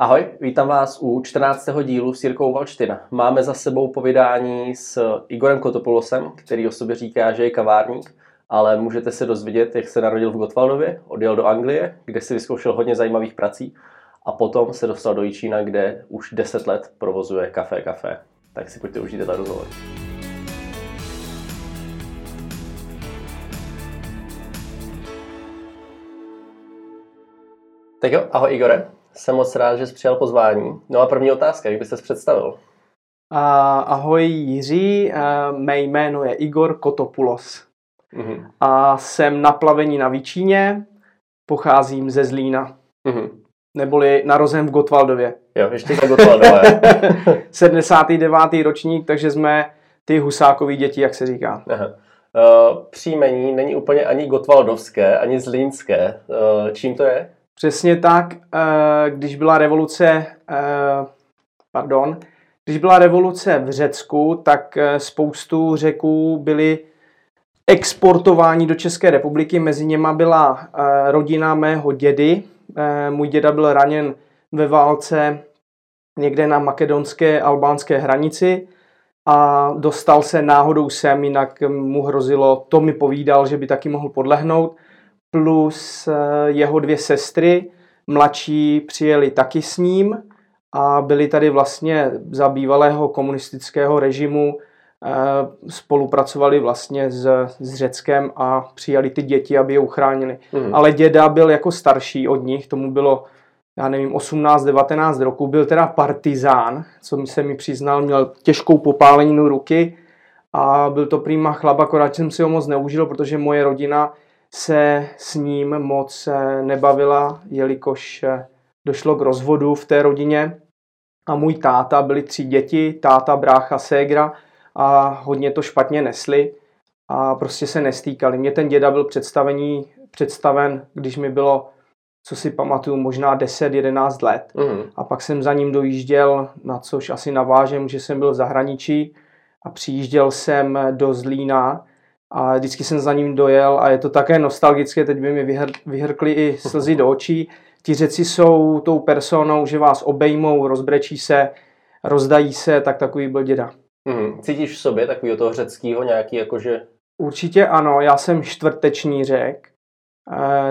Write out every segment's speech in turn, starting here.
Ahoj, vítám vás u 14. dílu s Jirkou Valština. Máme za sebou povídání s Igorem Kotopulosem, který o sobě říká, že je kavárník, ale můžete se dozvědět, jak se narodil v Gottwaldově, odjel do Anglie, kde si vyzkoušel hodně zajímavých prací a potom se dostal do Jičína, kde už 10 let provozuje Café Café. Tak si pojďte užít ten rozhovor. Tak jo, ahoj Igore. Jsem moc rád, že jsi přijal pozvání. No a první otázka, jak byste se představil? Ahoj Jiří, mé jméno je Igor Kotopulos. Mm-hmm. A jsem naplavení na Výčíně, pocházím ze Zlína. Mm-hmm. Neboli narozen v Gottwaldově. Jo, ještě za Gottwaldové. 79. ročník, takže jsme ty husákový děti, jak se říká. Aha. Příjmení není úplně ani gottwaldovské, ani zlínské. Čím to je? Přesně tak, když byla revoluce v Řecku, tak spoustu Řeků byli exportováni do České republiky. Mezi něma byla rodina mého dědy. Můj děda byl raněn ve válce někde na makdonské albánské hranici a dostal se náhodou sem, jinak mu hrozilo, to mi povídal, že by taky mohl podlehnout. Plus jeho dvě sestry, mladší, přijeli taky s ním a byli tady vlastně za bývalého komunistického režimu, spolupracovali vlastně s Řeckem a přijali ty děti, aby je uchránili. Mm. Ale děda byl jako starší od nich, tomu bylo, já nevím, 18-19 roku, byl teda partizán, co se mi přiznal, měl těžkou popáleninu ruky a byl to prýma chlap, akorát jsem si ho moc neužil, protože moje rodina se s ním moc nebavila, jelikož došlo k rozvodu v té rodině a můj táta, byli 3 děti, táta, brácha, ségra a hodně to špatně nesli a prostě se nestýkali. Mně ten děda byl představen, když mi bylo, co si pamatuju, možná 10-11 let. A pak jsem za ním dojížděl, na což asi navážem, že jsem byl v zahraničí a přijížděl jsem do Zlína. A vždycky jsem za ním dojel a je to také nostalgické, teď by mi vyhrkly i slzy do očí. Ti Řeci jsou tou personou, že vás obejmou, rozbrečí se, rozdají se, tak takový byl děda. Cítíš v sobě takovýho toho řeckýho nějaký jakože? Určitě ano, já jsem čtvrteční Řek.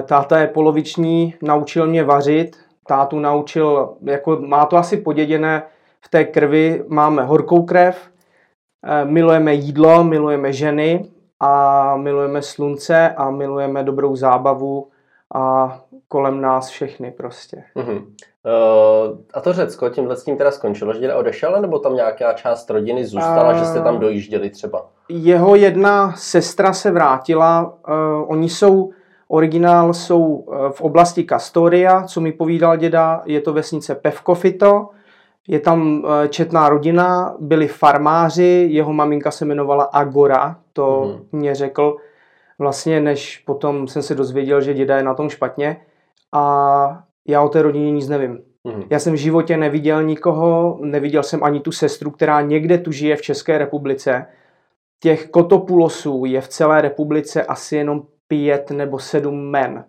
Táta je poloviční, naučil mě vařit, tátu naučil, jako má to asi poděděné v té krvi, máme horkou krev, milujeme jídlo, milujeme ženy, a milujeme slunce a milujeme dobrou zábavu a kolem nás všechny prostě. A to Řecko tímhle s tím teda skončilo, že děda odešel, nebo tam nějaká část rodiny zůstala, že jste tam dojížděli třeba? Jeho jedna sestra se vrátila, oni jsou, originál jsou v oblasti Kastoria, co mi povídal děda, je to vesnice Pefkofyto, je tam četná rodina, byli farmáři, jeho maminka se jmenovala Agora, to mě řekl vlastně, než potom jsem se dozvěděl, že děda je na tom špatně a já o té rodině nic nevím. Já jsem v životě neviděl nikoho, neviděl jsem ani tu sestru, která někde tu žije v České republice. Těch Kotopulosů je v celé republice asi jenom 5 nebo 7 men.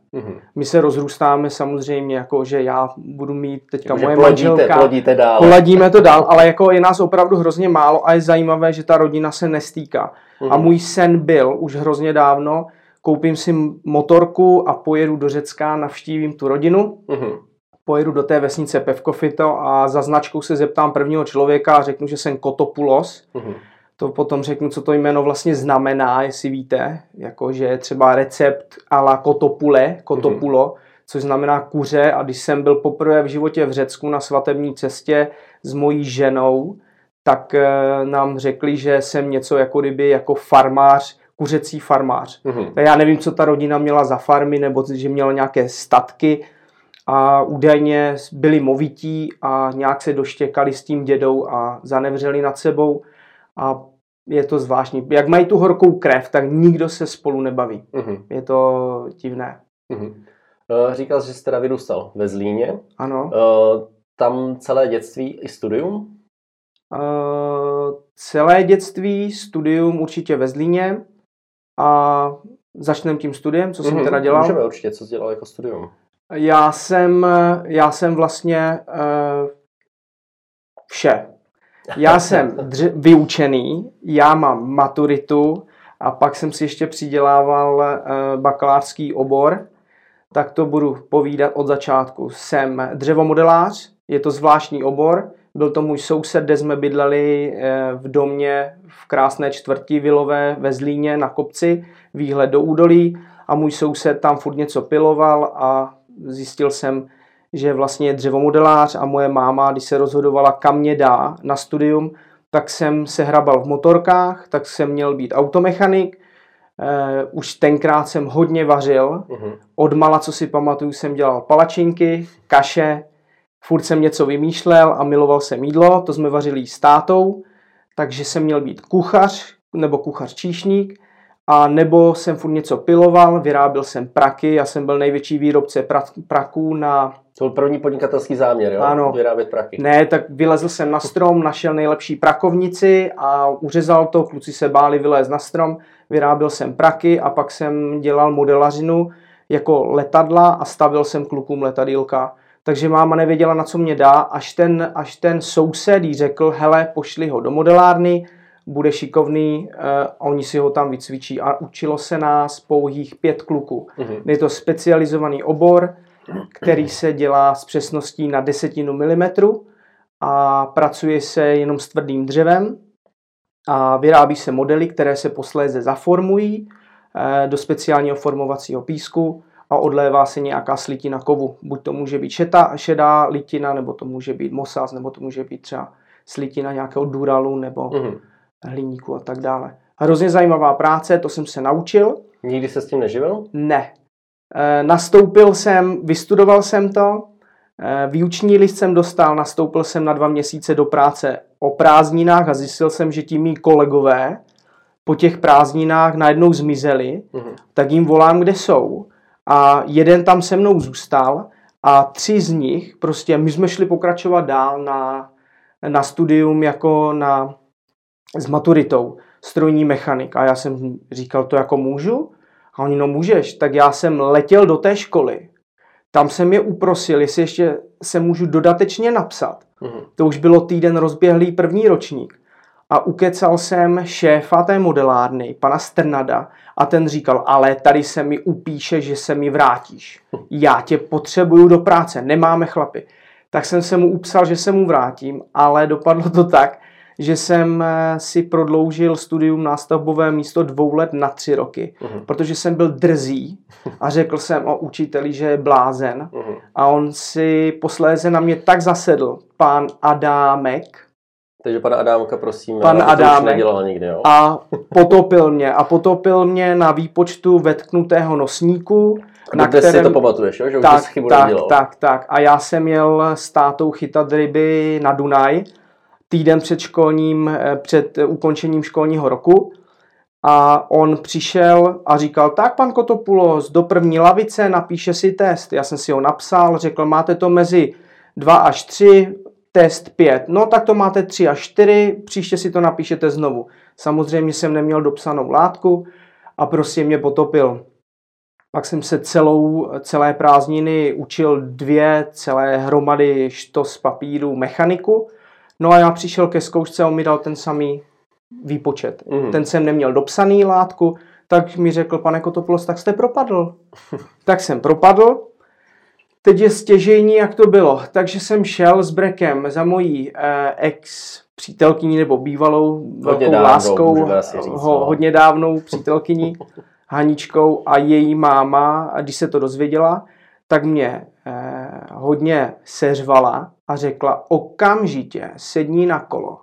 My se rozrůstáme samozřejmě, jako, že já budu mít teďka moje manželka. Poladíme to dál, ale jako je nás opravdu hrozně málo a je zajímavé, že ta rodina se nestýká. A můj sen byl už hrozně dávno, koupím si motorku a pojedu do Řecka, navštívím tu rodinu, pojedu do té vesnice Pefkofyto a za značkou se zeptám prvního člověka a řeknu, že jsem Kotopulos. To potom řeknu, co to jméno vlastně znamená, jestli víte, jako, že je třeba recept a la kotopulo, což znamená kuře. A když jsem byl poprvé v životě v Řecku na svatební cestě s mojí ženou, tak nám řekli, že jsem něco jako kdyby jako farmář, kuřecí farmář. Já nevím, co ta rodina měla za farmy, nebo že měla nějaké statky a údajně byli movití a nějak se doštěkali s tím dědou a zanevřeli nad sebou. A je to zvláštní. Jak mají tu horkou krev, tak nikdo se spolu nebaví. Je to divné. Říkal jsi, že jsi teda vyrůstal ve Zlíně. Ano. Tam celé dětství i studium? Celé dětství, studium určitě ve Zlíně. A začneme tím studiem, co jsem teda dělal. Můžeme určitě, co jsi dělal jako studium. Já jsem vlastně vše. Já jsem vyučený, já mám maturitu a pak jsem si ještě přidělával bakalářský obor, tak to budu povídat od začátku. Jsem dřevomodelář, je to zvláštní obor, byl to můj soused, kde jsme bydleli v domě v krásné čtvrti vilové ve Zlíně na kopci, výhled do údolí, a můj soused tam furt něco piloval a zjistil jsem, že vlastně je dřevomodelář, a moje máma, když se rozhodovala, kam mě dá na studium, tak jsem se hrabal v motorkách, tak jsem měl být automechanik. Už tenkrát jsem hodně vařil. Odmala, co si pamatuju, jsem dělal palačinky, kaše, furt jsem něco vymýšlel a miloval jsem jídlo, to jsme vařili s tátou, takže jsem měl být kuchař nebo kuchař číšník, a nebo jsem furt něco piloval, vyráběl jsem praky, já jsem byl největší výrobce praků na... To byl první podnikatelský záměr, jo? Ano. Vyrábět praky. Ne, tak vylezl jsem na strom, našel nejlepší prakovnici a uřezal to, kluci se báli vylézt na strom, vyráběl jsem praky a pak jsem dělal modelařinu jako letadla a stavil jsem klukům letadýlka. Takže máma nevěděla, na co mě dá, až ten soused jí řekl, hele, pošli ho do modelárny, bude šikovný, a oni si ho tam vycvičí. A učilo se nás pouhých 5 kluků. Je to specializovaný obor, který se dělá s přesností na 0,1 mm a pracuje se jenom s tvrdým dřevem a vyrábí se modely, které se posléze zaformují do speciálního formovacího písku a odlévá se nějaká slitina kovu. Buď to může být šedá litina, nebo to může být mosaz, nebo to může být třeba slitina nějakého duralu nebo hliníku a tak dále. Hrozně zajímavá práce, to jsem se naučil. Nikdy se s tím neživil? Ne. Nastoupil jsem, vystudoval jsem to, výuční list jsem dostal, nastoupil jsem na 2 měsíce do práce o prázdninách a zjistil jsem, že ti mí kolegové po těch prázdninách najednou zmizeli, tak jim volám, kde jsou. A jeden tam se mnou zůstal a 3 z nich, prostě my jsme šli pokračovat dál na studium jako s maturitou, strojní mechanik. A já jsem říkal, to jako můžu? A oni, no můžeš. Tak já jsem letěl do té školy, tam jsem je uprosil, jestli ještě se můžu dodatečně napsat. To už bylo týden rozběhlý první ročník. A ukecal jsem šéfa té modelárny, pana Strnada, a ten říkal, ale tady se mi upíše, že se mi vrátíš. Já tě potřebuju do práce, nemáme chlapy. Tak jsem se mu upsal, že se mu vrátím, ale dopadlo to tak, že jsem si prodloužil studium nástavbové místo 2 let na 3 roky, protože jsem byl drzý a řekl jsem o učiteli, že je blázen, a on si posléze na mě tak zasedl, pan Adámek. Takže pana Adámka, prosím, pan Adámek nedělal nikdy, jo? A potopil mě na výpočtu vetknutého nosníku. Na kterém si to pamatuješ, jo? Že tak, už jsi chybu nedělal. Tak. A já jsem jel s tátou chytat ryby na Dunaj týden před ukončením školního roku, a on přišel a říkal, tak pan Kotopulos, do první lavice, napíše si test. Já jsem si ho napsal, řekl, máte to mezi 2 až 3, test 5. No tak to máte 3 až 4, příště si to napíšete znovu. Samozřejmě jsem neměl dopsanou látku a prostě mě potopil. Pak jsem se celé prázdniny učil 2 celé hromady štos papíru mechaniku. No a já přišel ke zkoušce, on mi dal ten samý výpočet. Ten jsem neměl dopsaný látku, tak mi řekl, pane Kotopulos, tak jste propadl. Tak jsem propadl. Teď je stěžejní, jak to bylo. Takže jsem šel s brekem za mojí ex-přítelkyní nebo bývalou velkou láskou, hodně dávnou přítelkyní, Haničkou, a její máma, když se to dozvěděla, tak mě hodně seřvala a řekla, okamžitě sedni na kolo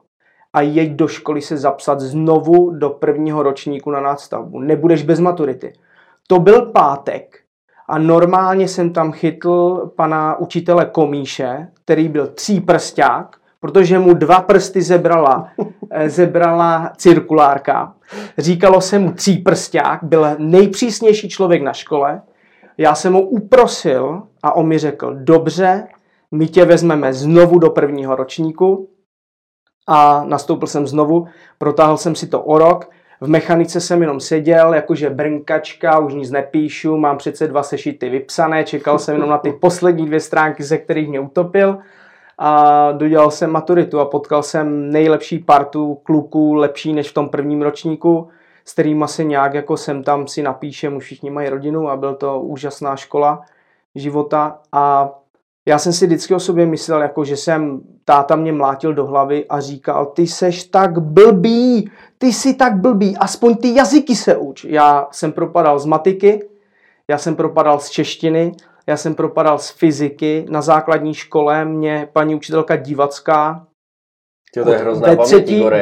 a jeď do školy se zapsat znovu do prvního ročníku na nástavbu. Nebudeš bez maturity. To byl pátek. A normálně jsem tam chytl pana učitele Komíše, který byl 3prsták, protože mu 2 prsty zebrala cirkulárka. Říkalo se mu 3prsták, byl nejpřísnější člověk na škole. Já jsem ho uprosil a on mi řekl, dobře, my tě vezmeme znovu do prvního ročníku. A nastoupil jsem znovu, protáhl jsem si to o rok. V mechanice jsem jenom seděl, jakože brnkačka, už nic nepíšu, mám přece 2 sešity vypsané, čekal jsem jenom na ty poslední 2 stránky, ze kterých mě utopil. A dodělal jsem maturitu a potkal jsem nejlepší partu kluků, lepší než v tom prvním ročníku, s kterýma se nějak jako sem tam si napíšem, už všichni mají rodinu a byl to úžasná škola života. A já jsem si vždycky o sobě myslel, jako že jsem, táta mě mlátil do hlavy a říkal, ty seš tak blbý, ty jsi tak blbý, aspoň ty jazyky se uč. Já jsem propadal z matiky, já jsem propadal z češtiny, já jsem propadal z fyziky. Na základní škole mě paní učitelka divacká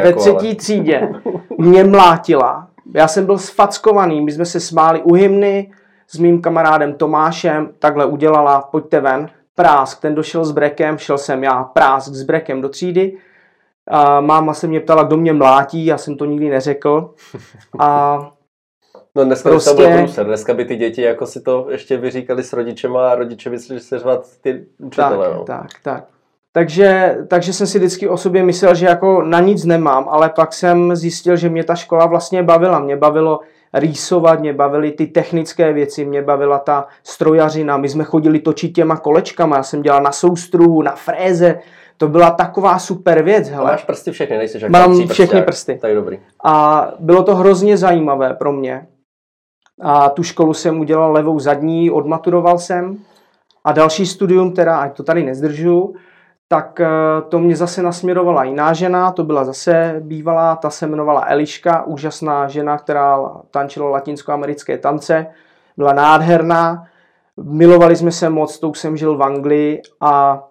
ve třetí třídě mě mlátila. Já jsem byl sfackovaný, my jsme se smáli u hymny s mým kamarádem Tomášem, takhle udělala, pojďte ven. Prásk, ten došel s brekem, šel jsem já, prásk s brekem do třídy. A máma se mě ptala, kdo mě mlátí, já jsem to nikdy neřekl. A no dneska prostě... by to byl průser, dneska by ty děti jako si to ještě vyříkali s rodičema a rodiče by se řvali ty učitele. Tak, no. tak. Takže jsem si vždycky o sobě myslel, že jako na nic nemám, ale pak jsem zjistil, že mě ta škola vlastně bavila. Mě bavilo rýsovat, mě bavily ty technické věci, mě bavila ta strojařina, my jsme chodili točit těma kolečkama, já jsem dělal na soustruhu, na fréze, to byla taková super věc, hele. A máš prsty všechny, nejsi žádný. Mám všechny prsty. Tak dobrý. A bylo to hrozně zajímavé pro mě. A tu školu jsem udělal levou zadní, odmaturoval jsem a další studium, teda ať to tady nezdržu, tak to mě zase nasměrovala jiná žena, to byla zase bývalá, ta se jmenovala Eliška, úžasná žena, která tančila latinskoamerické tance, byla nádherná, milovali jsme se moc, tou jsem žil v Anglii a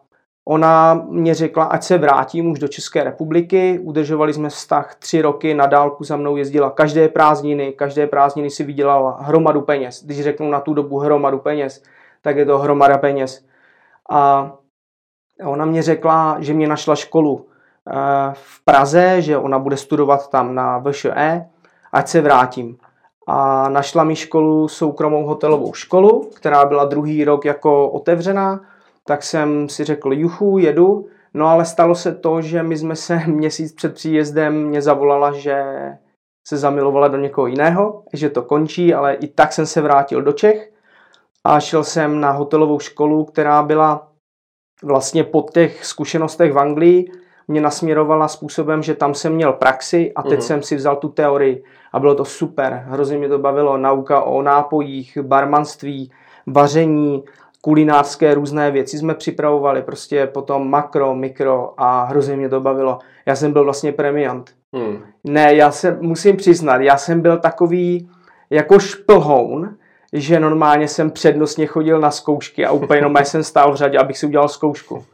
ona mě řekla, ať se vrátím už do České republiky, udržovali jsme vztah 3 roky, na dálku za mnou jezdila každé prázdniny si vydělala hromadu peněz, když řeknou na tu dobu hromadu peněz, tak je to hromada peněz. A ona mě řekla, že mě našla školu v Praze, že ona bude studovat tam na VŠE, ať se vrátím. A našla mi školu, soukromou hotelovou školu, která byla 2. rok jako otevřená, tak jsem si řekl, juchu, jedu. No ale stalo se to, že my jsme se měsíc před příjezdem mě zavolala, že se zamilovala do někoho jiného, že to končí, ale i tak jsem se vrátil do Čech a šel jsem na hotelovou školu, která byla vlastně po těch zkušenostech v Anglii mě nasměrovala způsobem, že tam jsem měl praxi a teď jsem si vzal tu teorii a bylo to super, hrozně mě to bavilo, nauka o nápojích, barmanství, vaření, kulinářské různé věci jsme připravovali, prostě potom makro, mikro a hrozně mě to bavilo. Já jsem byl vlastně premiant. Ne, já se musím přiznat, já jsem byl takový jako šplhoun, že normálně jsem přednostně chodil na zkoušky a úplně normálně jsem stál v řadě, abych si udělal zkoušku.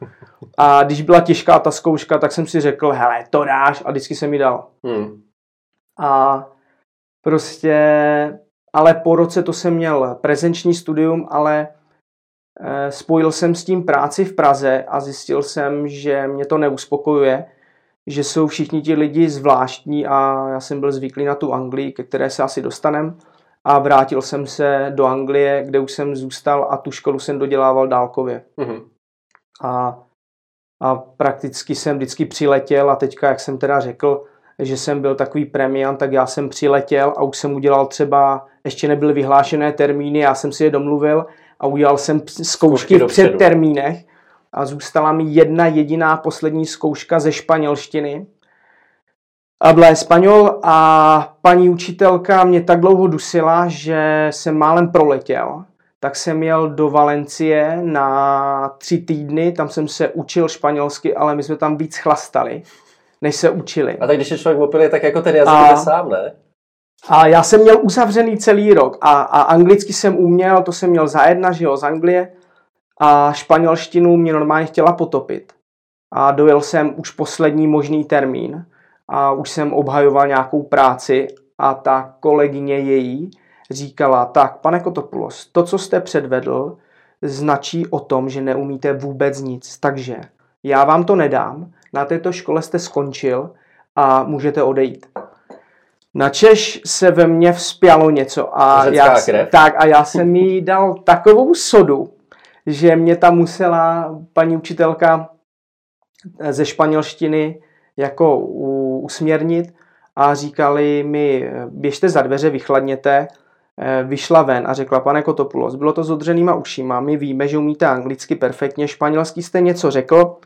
A když byla těžká ta zkouška, tak jsem si řekl, hele, to dáš a vždycky jsem ji dal. A prostě, ale po roce to jsem měl prezenční studium, ale spojil jsem s tím práci v Praze a zjistil jsem, že mě to neuspokojuje, že jsou všichni ti lidi zvláštní a já jsem byl zvyklý na tu Anglii, ke které se asi dostanem. A vrátil jsem se do Anglie, kde už jsem zůstal a tu školu jsem dodělával dálkově. A prakticky jsem vždycky přiletěl a teďka, jak jsem teda řekl, že jsem byl takový premiant, tak já jsem přiletěl a už jsem udělal třeba, ještě nebyly vyhlášené termíny, já jsem si je domluvil a udělal jsem zkoušky v předtermínech a zůstala mi 1 jediná poslední zkouška ze španělštiny. Habla español a paní učitelka mě tak dlouho dusila, že jsem málem proletěl. Tak jsem jel do Valencie na 3 týdny, tam jsem se učil španělsky, ale my jsme tam víc chlastali, než se učili. A tak když je člověk opilý, tak jako ten jazyk jde sám, ne? A já jsem měl uzavřený celý rok a anglicky jsem uměl, to jsem měl za 1, že jo, z Anglie a španělštinu mě normálně chtěla potopit. A dojel jsem už poslední možný termín. A už jsem obhajoval nějakou práci a ta kolegyně její říkala, tak pane Kotopulos, to, co jste předvedl, značí o tom, že neumíte vůbec nic. Takže já vám to nedám, na této škole jste skončil a můžete odejít. Načež se ve mně vzpělo něco a já jsem jí dal takovou sodu, že mě tam musela paní učitelka ze španělštiny jako usměrnit a říkali mi, běžte za dveře, vychladněte. Vyšla ven a řekla, pane Kotopulos, bylo to s odřenýma ušima, my víme, že umíte anglicky perfektně, španělsky jste něco řekl,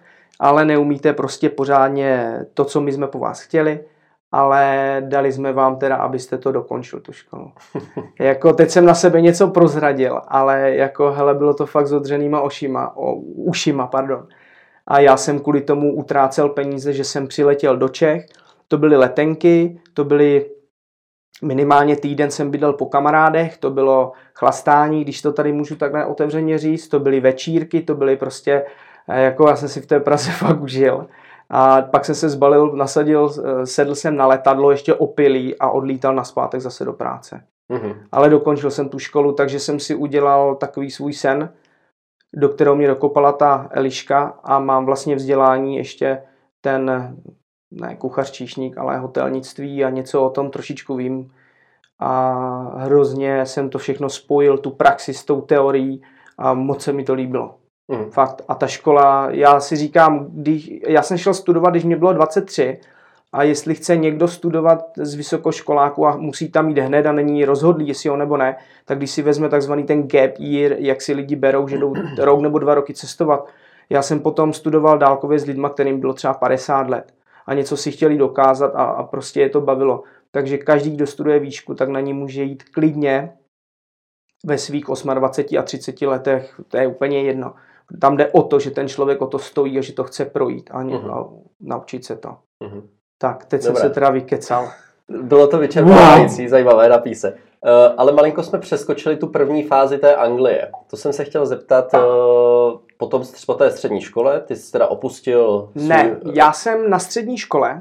ale neumíte prostě pořádně to, co my jsme po vás chtěli, ale dali jsme vám teda, abyste to dokončil, tu školu. Jako teď jsem na sebe něco prozradil, ale jako hele, bylo to fakt s odřenýma ušima. A já jsem kvůli tomu utrácel peníze, že jsem přiletěl do Čech, to byly letenky, to byly minimálně týden jsem bydlel po kamarádech, to bylo chlastání, když to tady můžu takhle otevřeně říct, to byly večírky, to byly prostě, jako já jsem si v té Praze fakt užil. A pak jsem se zbalil, nasadil, sedl jsem na letadlo, ještě opilý a odlítal nazpátek zase do práce. Mm-hmm. Ale dokončil jsem tu školu, takže jsem si udělal takový svůj sen, do kterého mě dokopala ta Liška a mám vlastně vzdělání ještě ten... ne kuchař, číšník, ale hotelnictví a něco o tom trošičku vím. A hrozně jsem to všechno spojil, tu praxi s tou teorií a moc se mi to líbilo. Mm. Fakt. A ta škola, já si říkám, já jsem šel studovat, když mě bylo 23 a jestli chce někdo studovat z vysokoškoláku a musí tam jít hned a není rozhodlý, jestli jo nebo ne, tak když si vezme takzvaný ten gap year, jak si lidi berou, že jdou rok nebo 2 roky cestovat. Já jsem potom studoval dálkově s lidma, kterým bylo třeba 50 let. A něco si chtěli dokázat a prostě je to bavilo. Takže každý, kdo studuje výšku, tak na ní může jít klidně ve svých 28 a 30 letech, to je úplně jedno. Tam jde o to, že ten člověk o to stojí a že to chce projít a naučit se to. Uh-huh. Tak, teď Dobré. Jsem se teda vykecal. Bylo to vyčerpávající, zajímavé, napíše. Ale malinko jsme přeskočili tu první fázi té Anglie. To jsem se chtěl zeptat... Potom po té střední škole, ty jsi teda opustil... Ne, já jsem na střední škole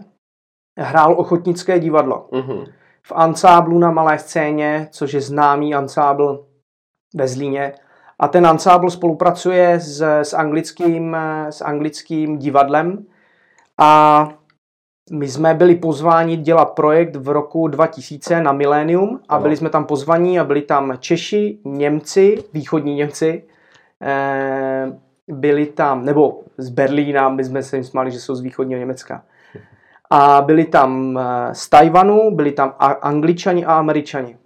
hrál ochotnické divadlo. Mm-hmm. V ansáblu na malé scéně, což je známý ansábl ve Zlíně. A ten ansábl spolupracuje s anglickým divadlem. A my jsme byli pozváni dělat projekt v roku 2000 na milénium. A byli jsme tam pozvaní a byli tam Češi, Němci, východní Němci, byli tam, nebo z Berlína, my jsme se jim smáli, že jsou z východního Německa. A byli tam z Tajvanu, byli tam Angličani a Američani.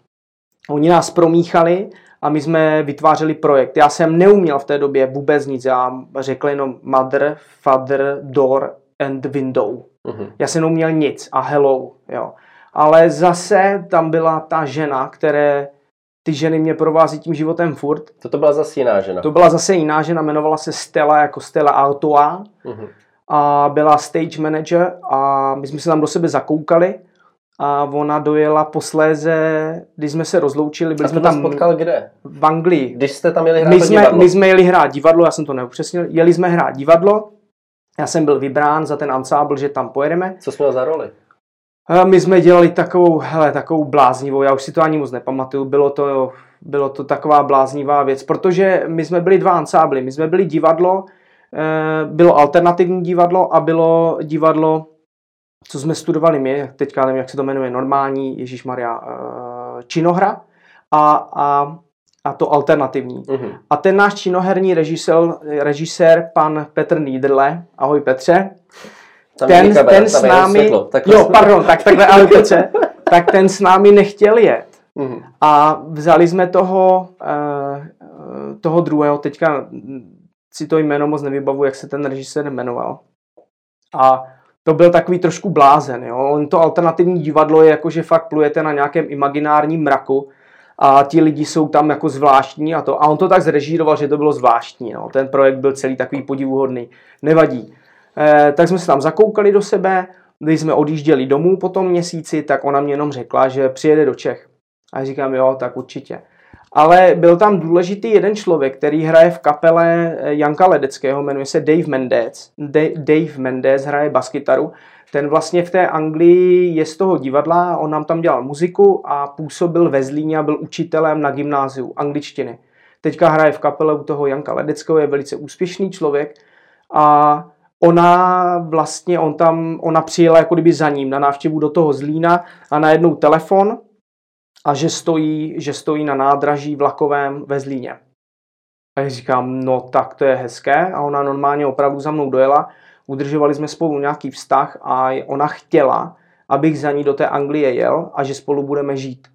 Oni nás promíchali a my jsme vytvářeli projekt. Já jsem neuměl v té době vůbec nic. Já řekl jenom mother, father, door and window. Uh-huh. Já jsem neuměl nic a hello. Jo. Ale zase tam byla ta žena, které... Ty ženy mě provází tím životem furt. To byla zase jiná žena. To byla zase jiná žena, jmenovala se Stella, jako Stella Artois. Uh-huh. A byla stage manager a my jsme se tam do sebe zakoukali. A ona dojela posléze, když jsme se rozloučili. Byli a jsme tam potkal kde? V Anglii. Když jste tam jeli hrát divadlo? My jsme jeli hrát divadlo, já jsem to neupřesnil. Jeli jsme hrát divadlo, já jsem byl vybrán za ten ansábl, že tam pojedeme. Co jsme za roli? My jsme dělali takovou bláznivou, já už si to ani moc nepamatuju, bylo to taková bláznivá věc, protože my jsme byli 2 ansábly, my jsme byli divadlo, bylo alternativní divadlo a bylo divadlo, co jsme studovali my, teďka nevím, jak se to jmenuje, normální, ježišmarja, činohra a to alternativní. Mm-hmm. A ten náš činoherní režisér pan Petr Nýdrle, ahoj Petře, Ten s námi, jo, pardon, tak takhle, ale pece, tak ten s námi nechtěl jet. Mm-hmm. A vzali jsme toho druhého, teďka si to jméno moc nevybavu, jak se ten režisér jmenoval. A to byl takový trošku blázen, jo. On to alternativní divadlo je jako, že fakt plujete na nějakém imaginárním mraku a ti lidi jsou tam jako zvláštní a to. A on to tak zrežíroval, že to bylo zvláštní, no. Ten projekt byl celý takový podivuhodný, nevadí. Tak jsme se tam zakoukali do sebe, když jsme odjížděli domů po tom měsíci, tak ona mě jenom řekla, že přijede do Čech. A já říkám, jo, tak určitě. Ale byl tam důležitý jeden člověk, který hraje v kapele Janka Ledeckého, jmenuje se Dave Mendez. Dave Mendez hraje baskytaru. Ten vlastně v té Anglii je z toho divadla, on nám tam dělal muziku a působil ve Zlíně a byl učitelem na gymnáziu angličtiny. Teďka hraje v kapele u toho Janka Ledeckého, je velice úspěšný člověk a Ona přijela jako kdyby za ním na návštěvu do toho Zlína a najednou telefon a že stojí na nádraží vlakovém ve Zlíně. A já říkám, no tak to je hezké a ona normálně opravdu za mnou dojela, udržovali jsme spolu nějaký vztah a ona chtěla, abych za ní do té Anglie jel a že spolu budeme žít.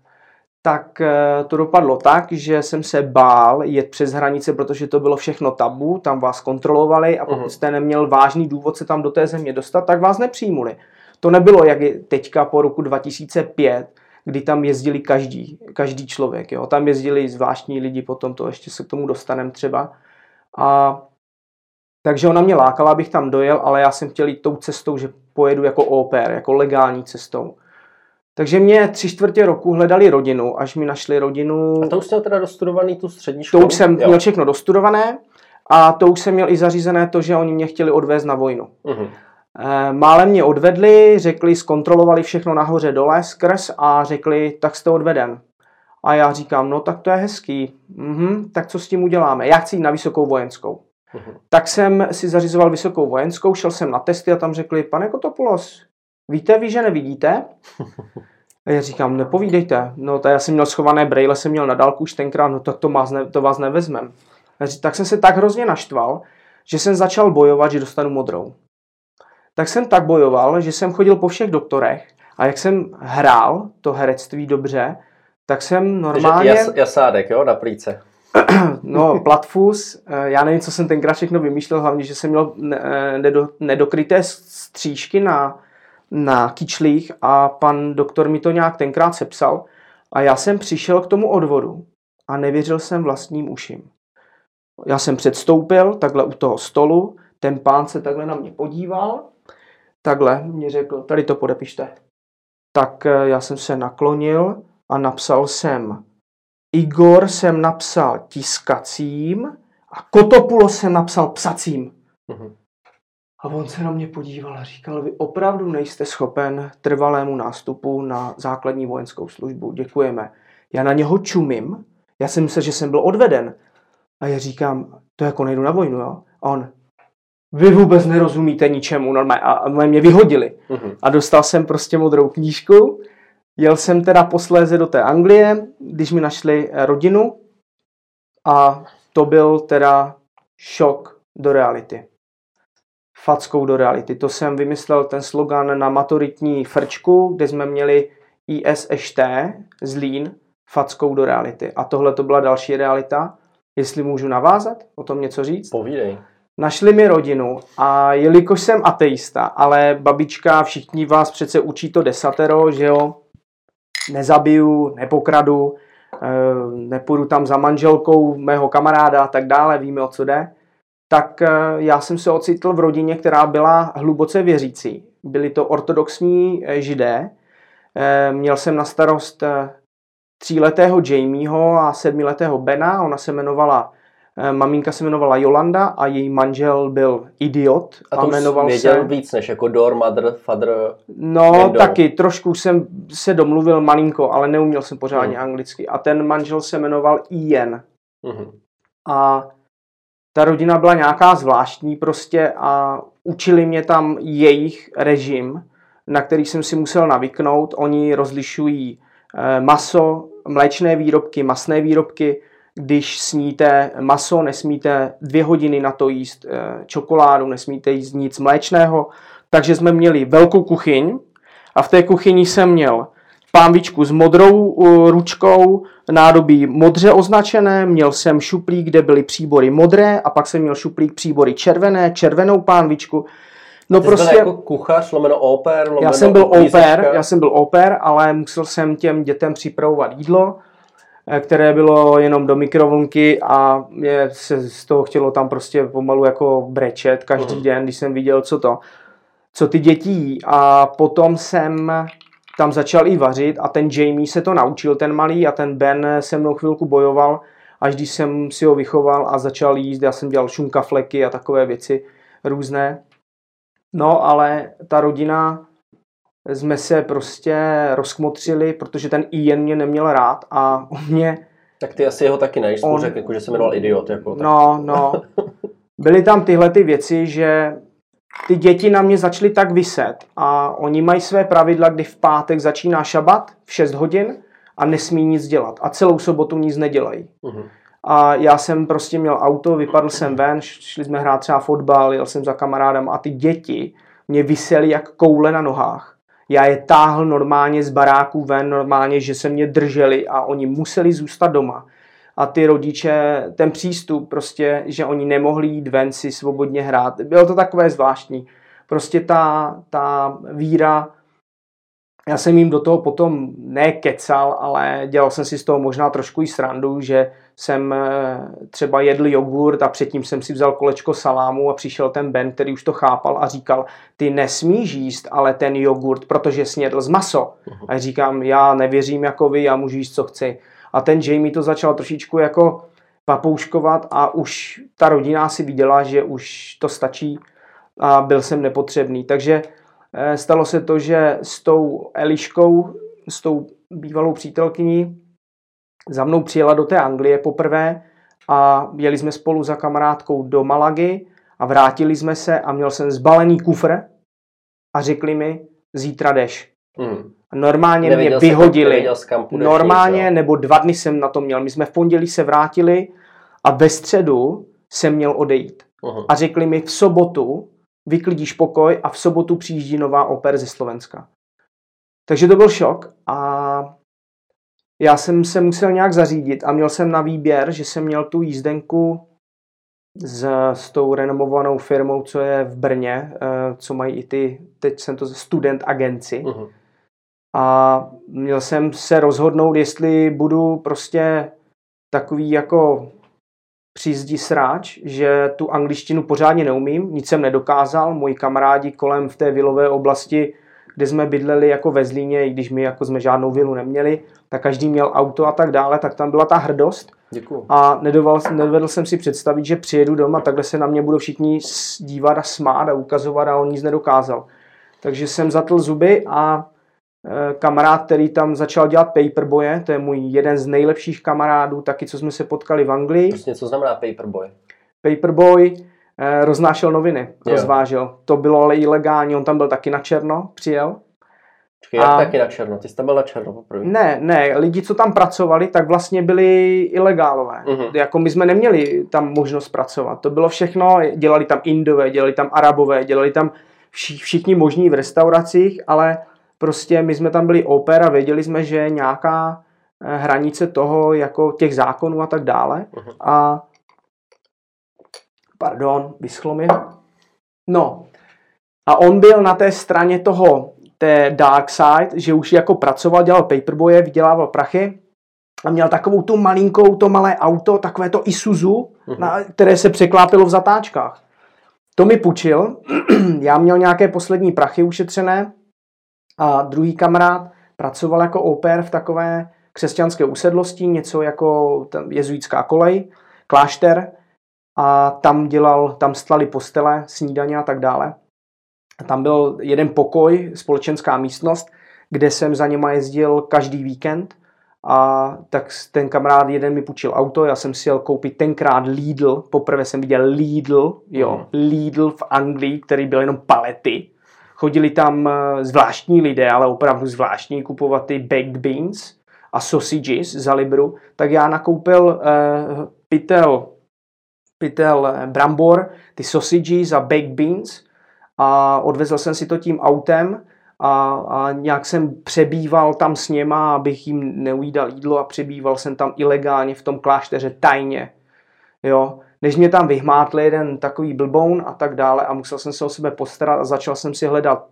Tak to dopadlo tak, že jsem se bál jet přes hranice, protože to bylo všechno tabu, tam vás kontrolovali a pokud jste neměl vážný důvod se tam do té země dostat, tak vás nepřijmuli. To nebylo jak teďka po roku 2005, kdy tam jezdili každý člověk. Jo? Tam jezdili zvláštní lidi, potom to ještě se k tomu dostaneme třeba. A takže ona mě lákala, abych tam dojel, ale já jsem chtěl jít tou cestou, že pojedu jako au pair, jako legální cestou. Takže mě 3/4 roku hledali rodinu, až mi našli rodinu. A to už jsem teda dostudovaný tu střední školu? To už jsem měl všechno dostudované a to už jsem měl i zařízené to, že oni mě chtěli odvést na vojnu. Málem mě odvedli, řekli, zkontrolovali všechno nahoře dole skrz a řekli, tak jste odveden. A já říkám, no tak to je hezký, tak co s tím uděláme? Já chci jít na vysokou vojenskou. Tak jsem si zařizoval vysokou vojenskou, šel jsem na testy a tam řekli, pane Kotopulos, víte vy, že nevidíte? A já říkám, nepovídejte. No tak já jsem měl schované brejle, jsem měl na dálku už tenkrát, no tak to vás nevezmem. Tak jsem se tak hrozně naštval, že jsem začal bojovat, že dostanu modrou. Tak jsem tak bojoval, že jsem chodil po všech doktorech a jak jsem hrál to herectví dobře, tak jsem normálně... Jasádek, jo, na plíce. No, platfus, já nevím, co jsem tenkrát všechno vymýšlel, hlavně, že jsem měl nedokryté střížky na kyčlích a pan doktor mi to nějak tenkrát sepsal a já jsem přišel k tomu odvodu a nevěřil jsem vlastním uším. Já jsem předstoupil takhle u toho stolu, ten pán se takhle na mě podíval, takhle mě řekl, tady to podepište. Tak já jsem se naklonil a napsal jsem Igor jsem napsal tiskacím a Kotopulos jsem napsal psacím. A on se na mě podíval a říkal, vy opravdu nejste schopen trvalému nástupu na základní vojenskou službu, děkujeme. Já na něho čumím, já jsem myslel, že jsem byl odveden. A já říkám, to jako nejdu na vojnu, jo? A on, vy vůbec nerozumíte ničemu, normálně. A mě vyhodili. A dostal jsem prostě modrou knížku. Jel jsem teda posléze do té Anglie, když mi našli rodinu a to byl teda šok do reality. Fackou do reality. To jsem vymyslel ten slogan na maturitní frčku, kde jsme měli ISŠT, Zlín, fackou do reality. A tohle to byla další realita. Jestli můžu navázat, o tom něco říct? Povídej. Našli mi rodinu a jelikož jsem ateista, ale babička, všichni vás přece učí to desatero, že jo, nezabiju, nepokradu, nepůjdu tam za manželkou mého kamaráda a tak dále, víme, o co jde. Tak já jsem se ocitl v rodině, která byla hluboce věřící. Byli to ortodoxní židé. Měl jsem na starost 3letého Jamieho a 7letého Bena. Ona se jmenovala, maminka se jmenovala Yolanda a její manžel byl idiot. A to jmenoval věděl víc než jako door, mother, father. No window. Taky, trošku jsem se domluvil malinko, ale neuměl jsem pořádně anglicky. A ten manžel se jmenoval Ian. A ta rodina byla nějaká zvláštní prostě a učili mě tam jejich režim, na který jsem si musel navyknout. Oni rozlišují maso, mléčné výrobky, masné výrobky. Když sníte maso, nesmíte 2 hodiny na to jíst čokoládu, nesmíte jíst nic mléčného. Takže jsme měli velkou kuchyň a v té kuchyni jsem měl pánvičku s modrou ručkou, nádobí modře označené, měl jsem šuplík, kde byly příbory modré a pak jsem měl šuplík příbory červené, červenou pánvičku. No ty prostě jako kuchař, lomeno au pair, lomeno já jsem byl au pair, ale musel jsem těm dětem připravovat jídlo, které bylo jenom do mikrovlnky a mě se z toho chtělo tam prostě pomalu jako brečet každý den, když jsem viděl, co ty děti jí. A potom jsem tam začal i vařit a ten Jamie se to naučil, ten malý, a ten Ben se mnou chvilku bojoval, až když jsem si ho vychoval a začal jíst. Já jsem dělal šunkafleky a takové věci různé. No ale ta rodina, jsme se prostě rozkmotřili, protože ten Ian mě neměl rád a on mě... Tak ty asi jeho taky nejíš, řekl, jako, že se jmenoval idiot. Jako, tak. No. Byly tam tyhle ty věci, že... Ty děti na mě začaly tak vyset a oni mají své pravidla, kdy v pátek začíná šabat v 6 hodin a nesmí nic dělat a celou sobotu nic nedělají. A já jsem prostě měl auto, vypadl jsem ven, šli jsme hrát třeba fotbal, jel jsem za kamarádem a ty děti mě visely jak koule na nohách. Já je táhl normálně z baráků ven, normálně, že se mě drželi a oni museli zůstat doma. A ty rodiče, ten přístup prostě, že oni nemohli jít ven si svobodně hrát. Bylo to takové zvláštní. Prostě ta víra, já jsem jim do toho potom nekecal, ale dělal jsem si z toho možná trošku i srandu, že jsem třeba jedl jogurt a předtím jsem si vzal kolečko salámu a přišel ten Ben, který už to chápal a říkal, ty nesmíš jíst ale ten jogurt, protože snědl z maso. A říkám, já nevěřím jako vy, já můžu jíst, co chci. A ten Jamie to začal trošičku jako papouškovat a už ta rodina si viděla, že už to stačí a byl jsem nepotřebný. Takže stalo se to, že s tou Eliškou, s tou bývalou přítelkyní, za mnou přijela do té Anglie poprvé a jeli jsme spolu za kamarádkou do Malagy a vrátili jsme se a měl jsem zbalený kufr a řekli mi, zítra jdeš. Normálně mě vyhodili. Normálně, nebo 2 dny jsem na to měl. My jsme v pondělí se vrátili a ve středu jsem měl odejít. A řekli mi, v sobotu vyklidíš pokoj a v sobotu přijíždí nová oper ze Slovenska. Takže to byl šok a já jsem se musel nějak zařídit a měl jsem na výběr, že jsem měl tu jízdenku s tou renomovanou firmou, co je v Brně, co mají i ty, teď jsem to student agenci. A měl jsem se rozhodnout, jestli budu prostě takový jako při zdi sráč, že tu angličtinu pořádně neumím, nic jsem nedokázal. Moji kamarádi kolem v té vilové oblasti, kde jsme bydleli jako ve Zlíně, i když my jako jsme žádnou vilu neměli, tak každý měl auto a tak dále, tak tam byla ta hrdost. Děkuju. A nedovedl jsem si představit, že přijedu doma, takhle se na mě budou všichni dívat a smát a ukazovat a on nic nedokázal. Takže jsem zatl zuby a kamarád, který tam začal dělat paperboye, to je můj jeden z nejlepších kamarádů, taky co jsme se potkali v Anglii. Prostě co znamená paperboy? Paperboy roznášel noviny, rozvážel. To bylo ale ilegální, on tam byl taky na černo, přijel. Počkej, jak taky na černo? Ty jsi tam byl na černo poprvé? Ne, lidi, co tam pracovali, tak vlastně byli ilegálové. Jako my jsme neměli tam možnost pracovat. To bylo všechno, dělali tam Indové, dělali tam Arabové, dělali tam všichni možní v restauracích, ale prostě my jsme tam byli oper a věděli jsme, že je nějaká hranice toho, jako těch zákonů a tak dále. A pardon, vyschlo mi. No. A on byl na té straně toho, té dark side, že už jako pracoval, dělal paperboye, vydělával prachy a měl takovou tu malinkou, to malé auto, takové to Isuzu, které se překlápilo v zatáčkách. To mi půjčil. Já měl nějaké poslední prachy ušetřené. A druhý kamarád pracoval jako oper v takové křesťanské usedlosti, něco jako ten jezuitská kolej, klášter a tam stlali postele, snídaně a tak dále. A tam byl jeden pokoj, společenská místnost, kde jsem za něma jezdil každý víkend a tak ten kamarád jeden mi půjčil auto, já jsem si jel koupit tenkrát Lidl, poprvé jsem viděl Lidl, Lidl v Anglii, který byl jenom palety. Chodili tam zvláštní lidé, ale opravdu zvláštní, kupovat ty baked beans a sausages za libru. Tak já nakoupil pytel brambor, ty sausages a baked beans a odvezl jsem si to tím autem a nějak jsem přebýval tam s něma, abych jim neujídal jídlo a přebýval jsem tam ilegálně v tom klášteře tajně. Jo. Než mě tam vyhmátl jeden takový blboun a tak dále a musel jsem se o sebe postarat a začal jsem si hledat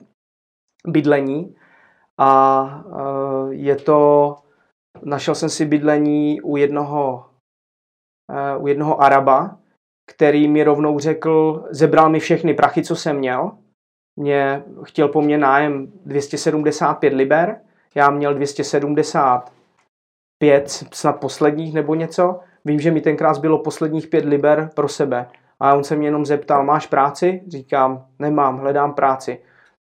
bydlení a našel jsem si bydlení u jednoho Araba, který mi rovnou řekl, zebral mi všechny prachy, co jsem měl, chtěl po mně nájem 275 liber, já měl 275 snad posledních nebo něco. Vím, že mi tenkrát bylo posledních 5 liber pro sebe. A on se mě jenom zeptal, máš práci? Říkám, nemám, hledám práci.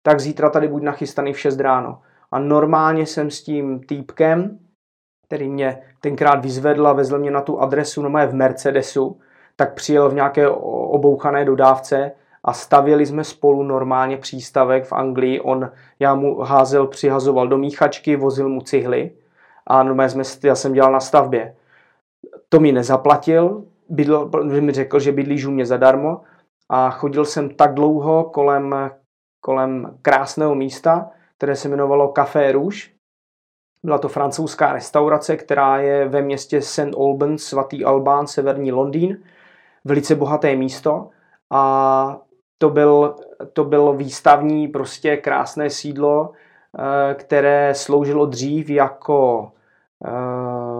Tak zítra tady buď nachystaný v 6 ráno. A normálně jsem s tím týpkem, který mě tenkrát vyzvedl a vezl mě na tu adresu, no je v Mercedesu, tak přijel v nějaké obouchané dodávce a stavěli jsme spolu normálně přístavek v Anglii. Já mu přihazoval do míchačky, vozil mu cihly a já jsem dělal na stavbě. To mi nezaplatil, mi řekl, že bydlíš u mě zadarmo a chodil jsem tak dlouho kolem krásného místa, které se jmenovalo Café Rouge. Byla to francouzská restaurace, která je ve městě St. Albans, svatý Albán, severní Londýn. Velice bohaté místo a to bylo výstavní, prostě krásné sídlo, které sloužilo dřív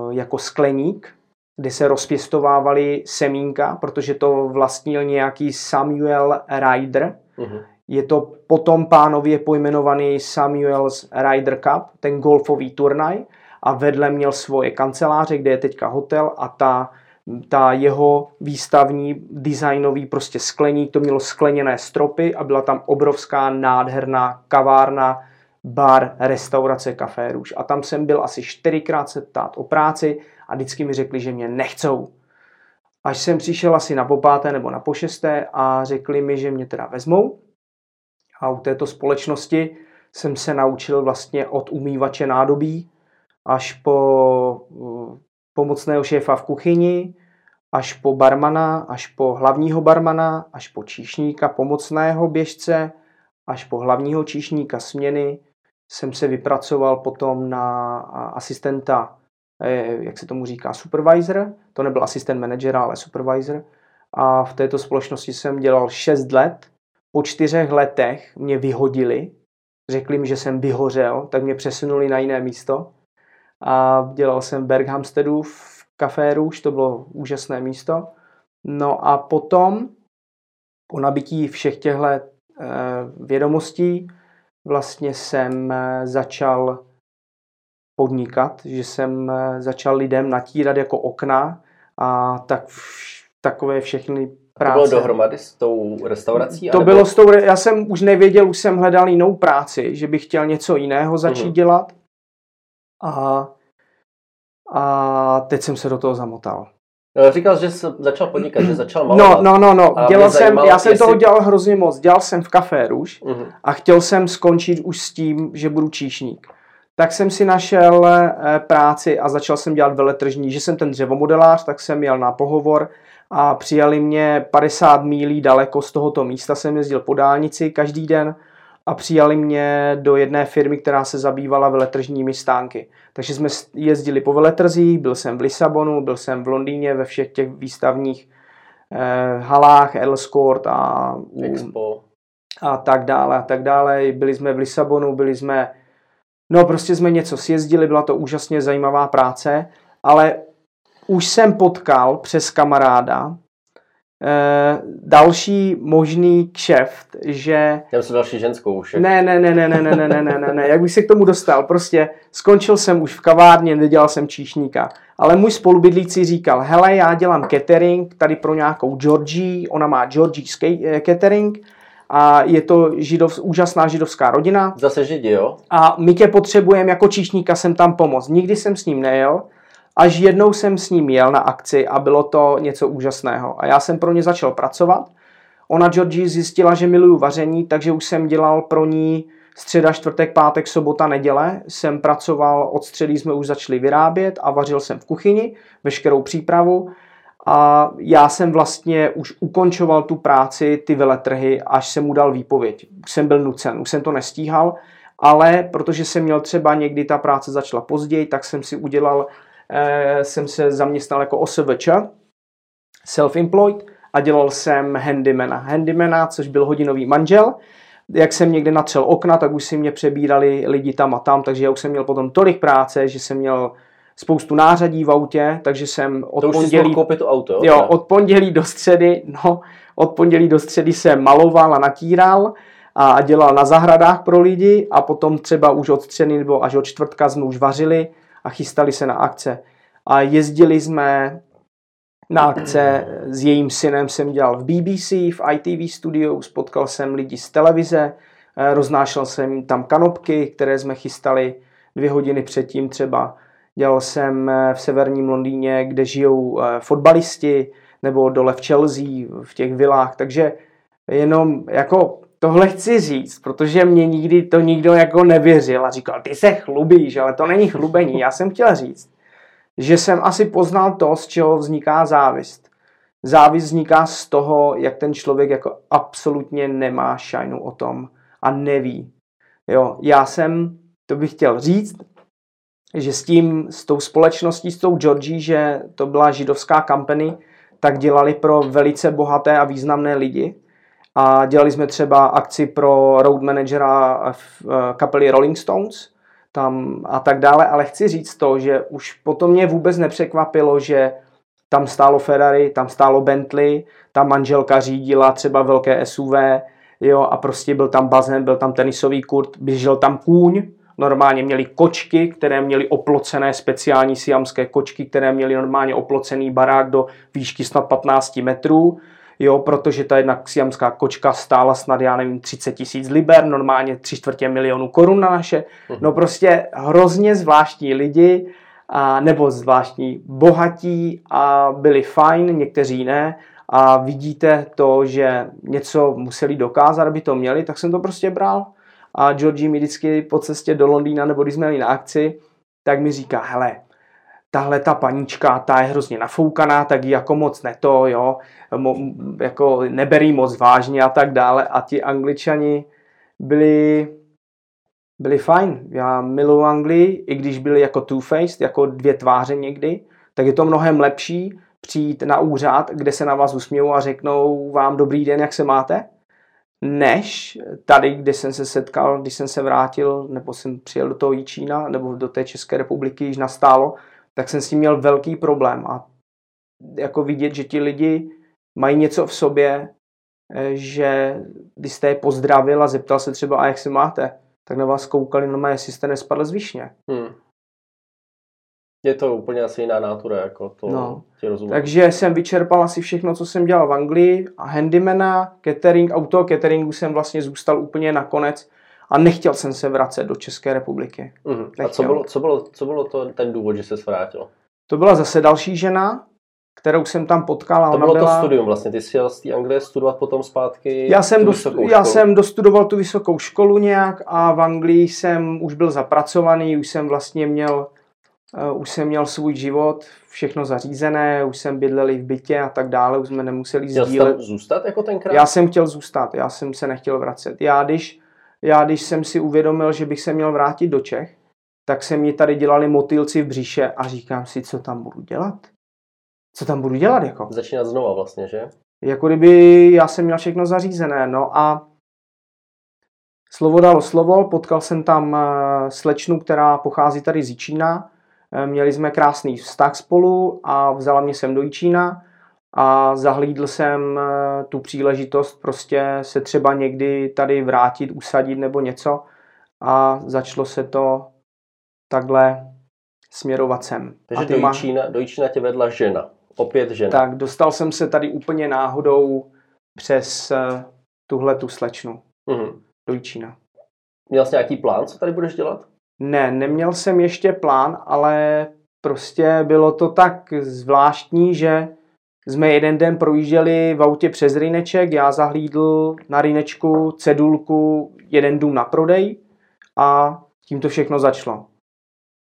jako skleník, kde se rozpěstovávaly semínka, protože to vlastnil nějaký Samuel Ryder. Uh-huh. Je to potom pánově pojmenovaný Samuel's Ryder Cup, ten golfový turnaj, a vedle měl svoje kanceláře, kde je teďka hotel, a ta jeho výstavní designový prostě skleník, to mělo skleněné stropy a byla tam obrovská nádherná kavárna, bar, restaurace Café Rouge. A tam jsem byl asi 4krát se ptát o práci a vždycky mi řekli, že mě nechcou. Až jsem přišel asi na 5. nebo na 6. a řekli mi, že mě teda vezmou. A u této společnosti jsem se naučil vlastně od umývače nádobí až po pomocného šéfa v kuchyni, až po barmana, až po hlavního barmana, až po číšníka pomocného běžce, až po hlavního číšníka směny. Jsem se vypracoval potom na asistenta, jak se tomu říká, supervisor. To nebyl asistent manažera, ale supervisor. A v této společnosti jsem dělal 6 let. Po 4 letech mě vyhodili. Řekli mi, že jsem vyhořel, tak mě přesunuli na jiné místo. A dělal jsem v Berghamstedu v Café Rouge, to bylo úžasné místo. No a potom, po nabití všech těchto vědomostí, vlastně jsem začal podnikat, že jsem začal lidem natírat jako okna a takové všechny práce. To bylo dohromady s tou restaurací? To bylo s tou, já jsem už nevěděl, už jsem hledal jinou práci, že bych chtěl něco jiného začít dělat. A teď jsem se do toho zamotal. No, říkal, že jsem začal podnikat, že začal malovat. No. Já jsem toho dělal hrozně moc. Dělal jsem v Café Rouge a chtěl jsem skončit už s tím, že budu číšník. Tak jsem si našel práci a začal jsem dělat veletržní. Že jsem ten dřevomodelář, tak jsem jel na pohovor a přijali mě 50 mílí daleko z tohoto místa. Jsem jezdil po dálnici každý den. A přijali mě do jedné firmy, která se zabývala veletržními stánky. Takže jsme jezdili po veletrzích, byl jsem v Lisabonu, byl jsem v Londýně, ve všech těch výstavních halách, Earlscourt a Expo a tak dále, a tak dále. Byli jsme v Lisabonu, prostě jsme něco sjezdili, byla to úžasně zajímavá práce, ale už jsem potkal přes kamaráda další možný kšeft, že... Já jsem další ženskou už. Ne. Jak bych se k tomu dostal? Prostě skončil jsem už v kavárně, nedělal jsem číšníka. Ale můj spolubydlící říkal, hele, já dělám catering tady pro nějakou Georgie, ona má Georgie's catering a je to úžasná židovská rodina. Zase Židi, jo? A my tě potřebujeme jako číšníka sem tam pomoct. Nikdy jsem s ním nejel. Až jednou jsem s ním jel na akci a bylo to něco úžasného. A já jsem pro ně začal pracovat. Ona Georgie zjistila, že miluju vaření, takže už jsem dělal pro ní středa, čtvrtek, pátek, sobota, neděle. Jsem pracoval, od středy jsme už začali vyrábět a vařil jsem v kuchyni veškerou přípravu. A já jsem vlastně už ukončoval tu práci, ty veletrhy, až jsem mu dal výpověď. Už jsem byl nucen, už jsem to nestíhal, ale protože jsem měl třeba někdy ta práce začala později, tak jsem si udělal... jsem se zaměstnal jako OSVČ, self-employed, a dělal jsem handymana, což byl hodinový manžel. Jak jsem někde natřel okna, tak už si mě přebírali lidi tam a tam, takže já už jsem měl potom tolik práce, že jsem měl spoustu nářadí v autě, takže jsem od pondělí do středy jsem maloval a natíral a dělal na zahradách pro lidi a potom třeba už od středy nebo až od čtvrtka jsme už vařili a chystali se na akce. A jezdili jsme na akce, s jejím synem jsem dělal v BBC, v ITV studiu, spotkal jsem lidi z televize, roznášel jsem tam kanopky, které jsme chystali 2 hodiny předtím třeba. Dělal jsem v severním Londýně, kde žijou fotbalisti, nebo dole v Chelsea, v těch vilách, takže jenom jako... Tohle chci říct, protože mě nikdy to nikdo jako nevěřil a říkal, ty se chlubíš, ale to není chlubení. Já jsem chtěl říct, že jsem asi poznal to, z čeho vzniká závist. Závist vzniká z toho, jak ten člověk jako absolutně nemá šajnu o tom a neví. Jo, já jsem, to bych chtěl říct, že s tou společností, s tou Georgie, že to byla židovská company, tak dělali pro velice bohaté a významné lidi. A dělali jsme třeba akci pro road managera kapely Rolling Stones tam a tak dále. Ale chci říct to, že už potom mě vůbec nepřekvapilo, že tam stálo Ferrari, tam stálo Bentley, tam manželka řídila třeba velké SUV, jo, a prostě byl tam bazén, byl tam tenisový kurt, běžel tam kůň. Normálně měli kočky, které měly oplocené speciální siamské kočky, které měly normálně oplocený barák do výšky snad 15 metrů, jo, protože ta jedna siamská kočka stála snad, já nevím, 30 000 liber, normálně 750 000 korun na naše. No prostě hrozně zvláštní lidi, a, nebo zvláštní bohatí, a byli fajn, někteří ne. A vidíte to, že něco museli dokázat, aby to měli, tak jsem to prostě bral. A Georgie mi vždycky po cestě do Londýna, nebo když jsme jeli na akci, tak mi říká, hele, tahle ta paníčka, ta je hrozně nafoukaná, tak ji jako moc neto, jo, jako neberí moc vážně a tak dále. A ti Angličani byli fajn. Já miluji Anglii, i když byli jako two-faced, jako dvě tváře někdy, tak je to mnohem lepší přijít na úřad, kde se na vás usmějou a řeknou vám dobrý den, jak se máte, než tady, kde jsem se setkal, když jsem se vrátil, nebo jsem přijel do toho Jičína, nebo do té České republiky, již nastálo, tak jsem s tím měl velký problém. A jako vidět, že ti lidi mají něco v sobě, že když jste je pozdravil a zeptal se třeba, a jak se máte, tak na vás koukali, no jestli jste nespadl z výšně. Je to úplně asi jiná nátura, jako to no. Ti rozumím. Takže jsem vyčerpal asi všechno, co jsem dělal v Anglii, a handymana, catering, auto cateringu jsem vlastně zůstal úplně nakonec a nechtěl jsem se vracet do České republiky. A co bylo to ten důvod, že se vrátil? To byla zase další žena, kterou jsem tam potkal. A to bylo to studium vlastně, ty jsi jel z té Anglie studovat potom zpátky? Já jsem dostudoval tu vysokou školu nějak a v Anglii jsem už byl zapracovaný, už jsem vlastně měl... Už jsem měl svůj život, všechno zařízené, už jsem bydleli v bytě a tak dále, už jsme nemuseli sdílet. Chtěl zůstat jako tenkrát? Já jsem chtěl zůstat, já jsem se nechtěl vracet. Já když jsem si uvědomil, že bych se měl vrátit do Čech, tak se mi tady dělali motýlci v břiše a říkám si, co tam budu dělat? Co tam budu dělat jako? Začínat znova vlastně, že? Jako kdyby já jsem měl všechno zařízené, no a... Slovo dalo slovo, potkal jsem tam slečnu, která pochází tady z Jičína. Měli jsme krásný vztah spolu a vzala mě sem do Jičína a zahlídl jsem tu příležitost prostě se třeba někdy tady vrátit, usadit nebo něco a začalo se to takhle směrovat sem. Takže do Jičína tě vedla žena, opět žena. Tak, dostal jsem se tady úplně náhodou přes tuhle tu slečnu do Jičína. Měl jsi nějaký plán, co tady budeš dělat? Ne, neměl jsem ještě plán, ale prostě bylo to tak zvláštní, že jsme jeden den projížděli v autě přes ryneček, já zahlídl na rynečku cedulku jeden dům na prodej a tím to všechno začalo.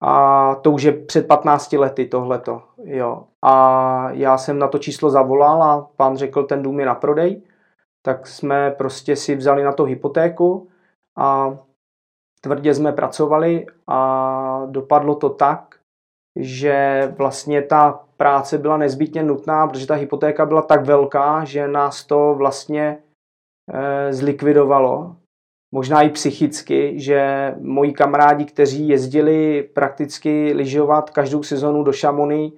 A to už je před 15 lety tohleto, jo. A já jsem na to číslo zavolal a pán řekl, ten dům je na prodej, tak jsme prostě si vzali na to hypotéku a tvrdě jsme pracovali a dopadlo to tak, že vlastně ta práce byla nezbytně nutná, protože ta hypotéka byla tak velká, že nás to vlastně zlikvidovalo. Možná i psychicky, že moji kamarádi, kteří jezdili prakticky lyžovat každou sezonu do Šamony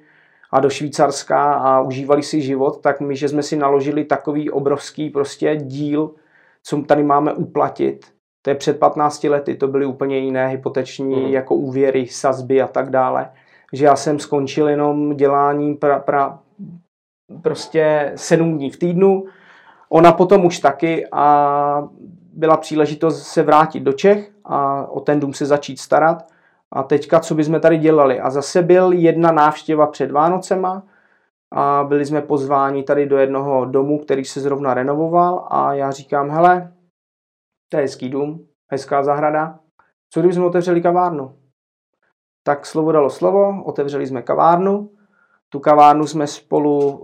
a do Švýcarska a užívali si život, tak my, že jsme si naložili takový obrovský prostě díl, co tady máme uplatit. To je před 15 lety, to byly úplně jiné hypoteční jako úvěry, sazby a tak dále. Že já jsem skončil jenom děláním prostě 7 dní v týdnu. Ona potom už taky a byla příležitost se vrátit do Čech a o ten dům se začít starat. A teďka, co bychom tady dělali? A zase byl jedna návštěva před Vánocema a byli jsme pozváni tady do jednoho domu, který se zrovna renovoval a já říkám, hele, to je hezký dům, hezká zahrada. Co kdyby jsme otevřeli kavárnu? Tak slovo dalo slovo, otevřeli jsme kavárnu. Tu kavárnu jsme spolu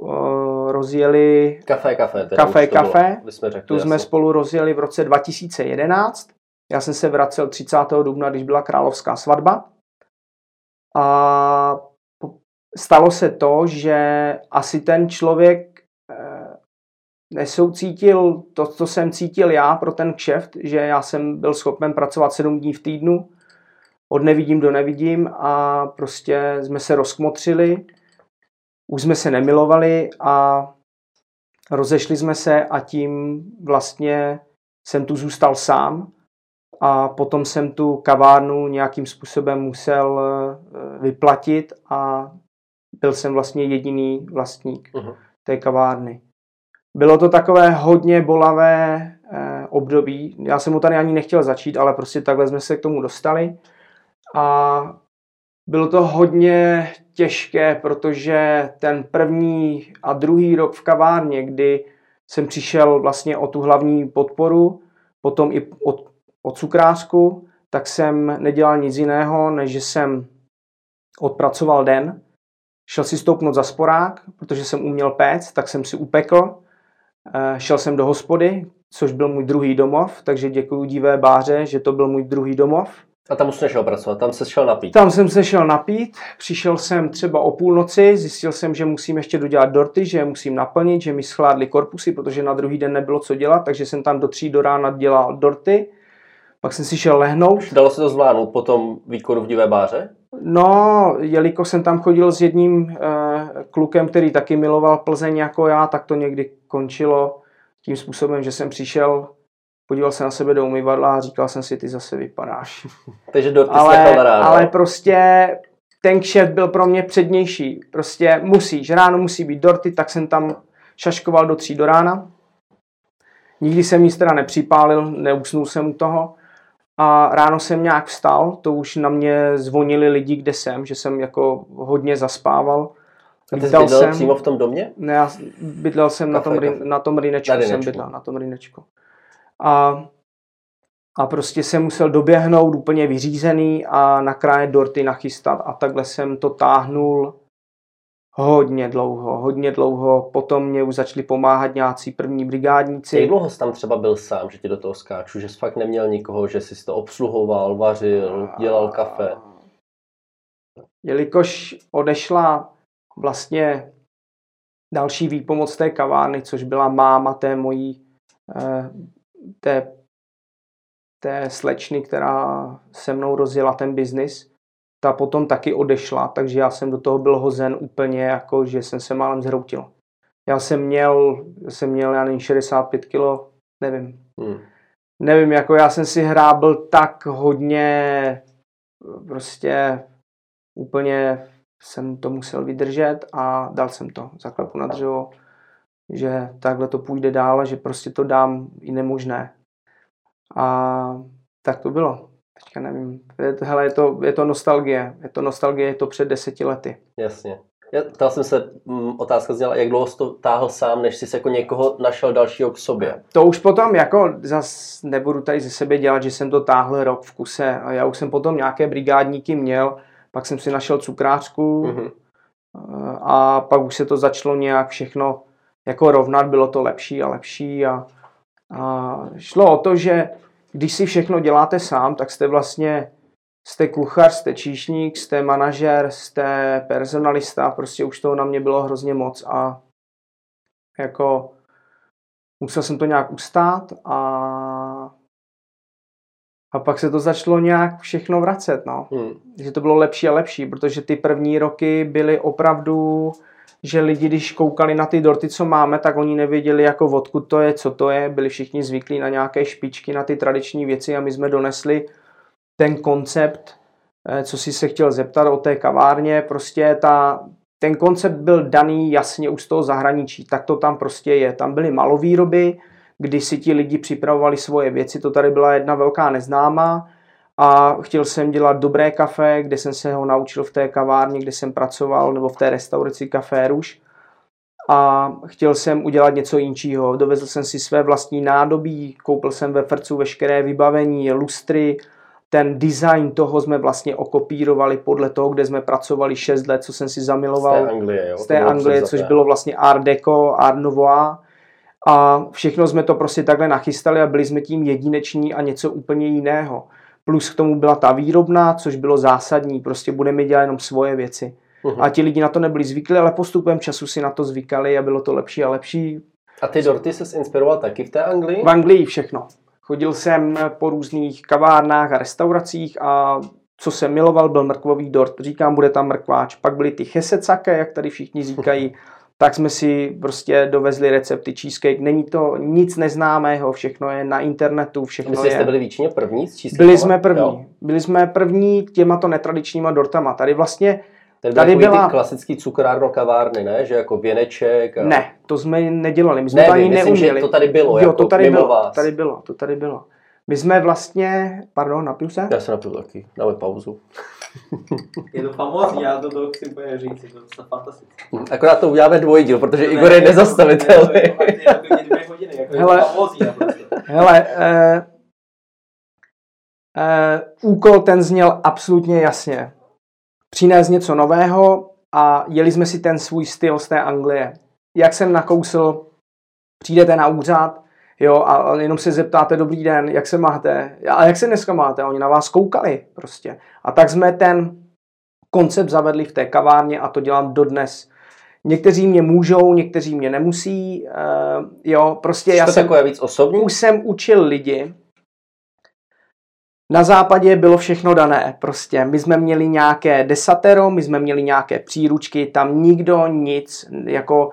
rozjeli... Café Café. Café Café. Tu jsme spolu rozjeli v roce 2011 Já jsem se vracel 30. dubna, když byla královská svatba. A stalo se to, že asi ten člověk nesoucítil to, co jsem cítil já pro ten kšeft, že já jsem byl schopen pracovat 7 dní v týdnu, od nevidím do nevidím, a prostě jsme se rozkmotřili, už jsme se nemilovali a rozešli jsme se, a tím vlastně jsem tu zůstal sám a potom jsem tu kavárnu nějakým způsobem musel vyplatit a byl jsem vlastně jediný vlastník té kavárny. Bylo to takové hodně bolavé období. Já jsem mu tady ani nechtěl začít, ale prostě takhle jsme se k tomu dostali. A bylo to hodně těžké, protože ten první a druhý rok v kavárně, kdy jsem přišel vlastně o tu hlavní podporu, potom i o cukrářku, tak jsem nedělal nic jiného, než že jsem odpracoval den, šel si stoupnout za sporák, protože jsem uměl péct, tak jsem si upekl, šel jsem do hospody, což byl můj druhý domov, takže děkuji divé báře, že to byl můj druhý domov. A tam už nešel pracovat, tam se šel napít. Tam jsem se šel napít, přišel jsem třeba o půlnoci, zjistil jsem, že musím ještě dodělat dorty, že je musím naplnit, že mi schládly korpusy, protože na druhý den nebylo co dělat, takže jsem tam do 3 do rána dělal dorty. Pak jsem si šel lehnout. Dalo se to zvládnout po tom výkonu v divé báře? No, jelikož jsem tam chodil s jedním klukem, který taky miloval Plzeň jako já, tak to někdy končilo tím způsobem, že jsem přišel, podíval se na sebe do umyvadla a říkal jsem si, ty zase vypadáš. Takže dorty jste ráno. Ale prostě ten kšeft byl pro mě přednější. Prostě musíš, ráno musí být dorty, tak jsem tam šaškoval do 3 do rána. Nikdy jsem nic teda nepřipálil, neusnul jsem u toho. A ráno jsem nějak vstal, to už na mě zvonili lidi, kde jsem, že jsem jako hodně zaspával. A ty jsi bydlel přímo v tom domě? Ne, já bydlel jsem na tom rynečku. A prostě jsem musel doběhnout úplně vyřízený a nakrájet dorty, nachystat, a takhle jsem to táhnul hodně dlouho. Potom mě už začali pomáhat nějací první brigádníci. Jak dlouho jsi tam třeba byl sám, že ti do toho skáču, že jsi fakt neměl nikoho, že jsi to obsluhoval, vařil, dělal kafe? Jelikož odešla vlastně další výpomoc té kavárny, což byla máma té mojí té slečny, která se mnou rozjela ten biznis, ta potom taky odešla, takže já jsem do toho byl hozen úplně, jako že jsem se málem zhroutil. Já jsem měl já nevím, 65 kilo, nevím. Nevím, jako já jsem si hrábl tak hodně, prostě úplně jsem to musel vydržet a dal jsem to zaklepu na dřevo, že takhle to půjde dál, že prostě to dám i nemožné. A tak to bylo. Teďka nevím. Hele, je to nostalgie. Je to před 10 lety. Jasně. Ptal jsem se, otázka zněla, jak dlouho jsi to táhl sám, než jsi jako někoho našel dalšího k sobě. To už potom, jako zas nebudu tady ze sebe dělat, že jsem to táhl rok v kuse. A já už jsem potom nějaké brigádníky měl, pak jsem si našel cukrářku a pak už se to začalo nějak všechno jako rovnat, bylo to lepší a lepší a šlo o to, že když si všechno děláte sám, tak jste vlastně, jste kuchař, jste číšník, jste manažer, jste personalista, prostě už toho na mě bylo hrozně moc a jako musel jsem to nějak ustát a pak se to začalo nějak všechno vracet, no. Že to bylo lepší a lepší, protože ty první roky byly opravdu, že lidi, když koukali na ty dorty, co máme, tak oni nevěděli, jako odkud to je, co to je. Byli všichni zvyklí na nějaké špičky, na ty tradiční věci a my jsme donesli ten koncept, co jsi se chtěl zeptat o té kavárně. Prostě ten koncept byl daný jasně už z toho zahraničí, tak to tam prostě je. Tam byly malovýroby, kdy si ti lidi připravovali svoje věci, to tady byla jedna velká neznámá. A chtěl jsem dělat dobré kafe, kde jsem se ho naučil v té kavárně, kde jsem pracoval, nebo v té restauraci Café Rouge. A chtěl jsem udělat něco jinčího. Dovezl jsem si své vlastní nádobí, koupil jsem ve Frcu veškeré vybavení, lustry. Ten design toho jsme vlastně okopírovali podle toho, kde jsme pracovali 6 let, co jsem si zamiloval. Z té Anglie, což bylo vlastně Art Deco, Art Nouveau. A všechno jsme to prostě takhle nachystali a byli jsme tím jedineční a něco úplně jiného. Plus k tomu byla ta výrobná, což bylo zásadní, prostě budeme dělat jenom svoje věci. Uhum. A ti lidi na to nebyli zvyklí, ale postupem času si na to zvykali a bylo to lepší a lepší. A ty dorty ses inspiroval taky v té Anglii? V Anglii všechno. Chodil jsem po různých kavárnách a restauracích a co jsem miloval, byl mrkvový dort. Říkám, bude tam mrkváč. Pak byly ty chesecake, jak tady všichni říkají. Tak jsme si prostě dovezli recepty cheesecake. Není to nic neznámého, všechno je na internetu, všechno je. Vy jste byli většině první s cheesecake? Byli jsme první. Jo. Byli jsme první těmato netradičníma dortama. Tady vlastně tady byla klasický cukrárno kavárny, ne? Že jako věneček a... Ne, to jsme nedělali. My jsme to ani neuměli. To tady bylo, jo, jako to tady mimo bylo, vás. To tady bylo. My jsme vlastně... Pardon, napiju se? Já se napiju taky. Dáme pauzu. Je to famózní, já to chci bude říct. Je to fantastické. Akorát to uděláme dvojdíl, protože Igor je nezastavitelný. Hele, úkol ten zněl absolutně jasně. Přinést něco nového a jeli jsme si ten svůj styl z té Anglie. Jak jsem nakousl, přijdete na úřad, jo, a jenom se zeptáte, dobrý den, jak se máte, a jak se dneska máte, a oni na vás koukali prostě. A tak jsme ten koncept zavedli v té kavárně a to dělám dodnes. Někteří mě můžou, někteří mě nemusí, jo, prostě já jsem, takové víc osobní? Už jsem učil lidi. Na západě bylo všechno dané, prostě. My jsme měli nějaké desatero, my jsme měli nějaké příručky, tam nikdo nic jako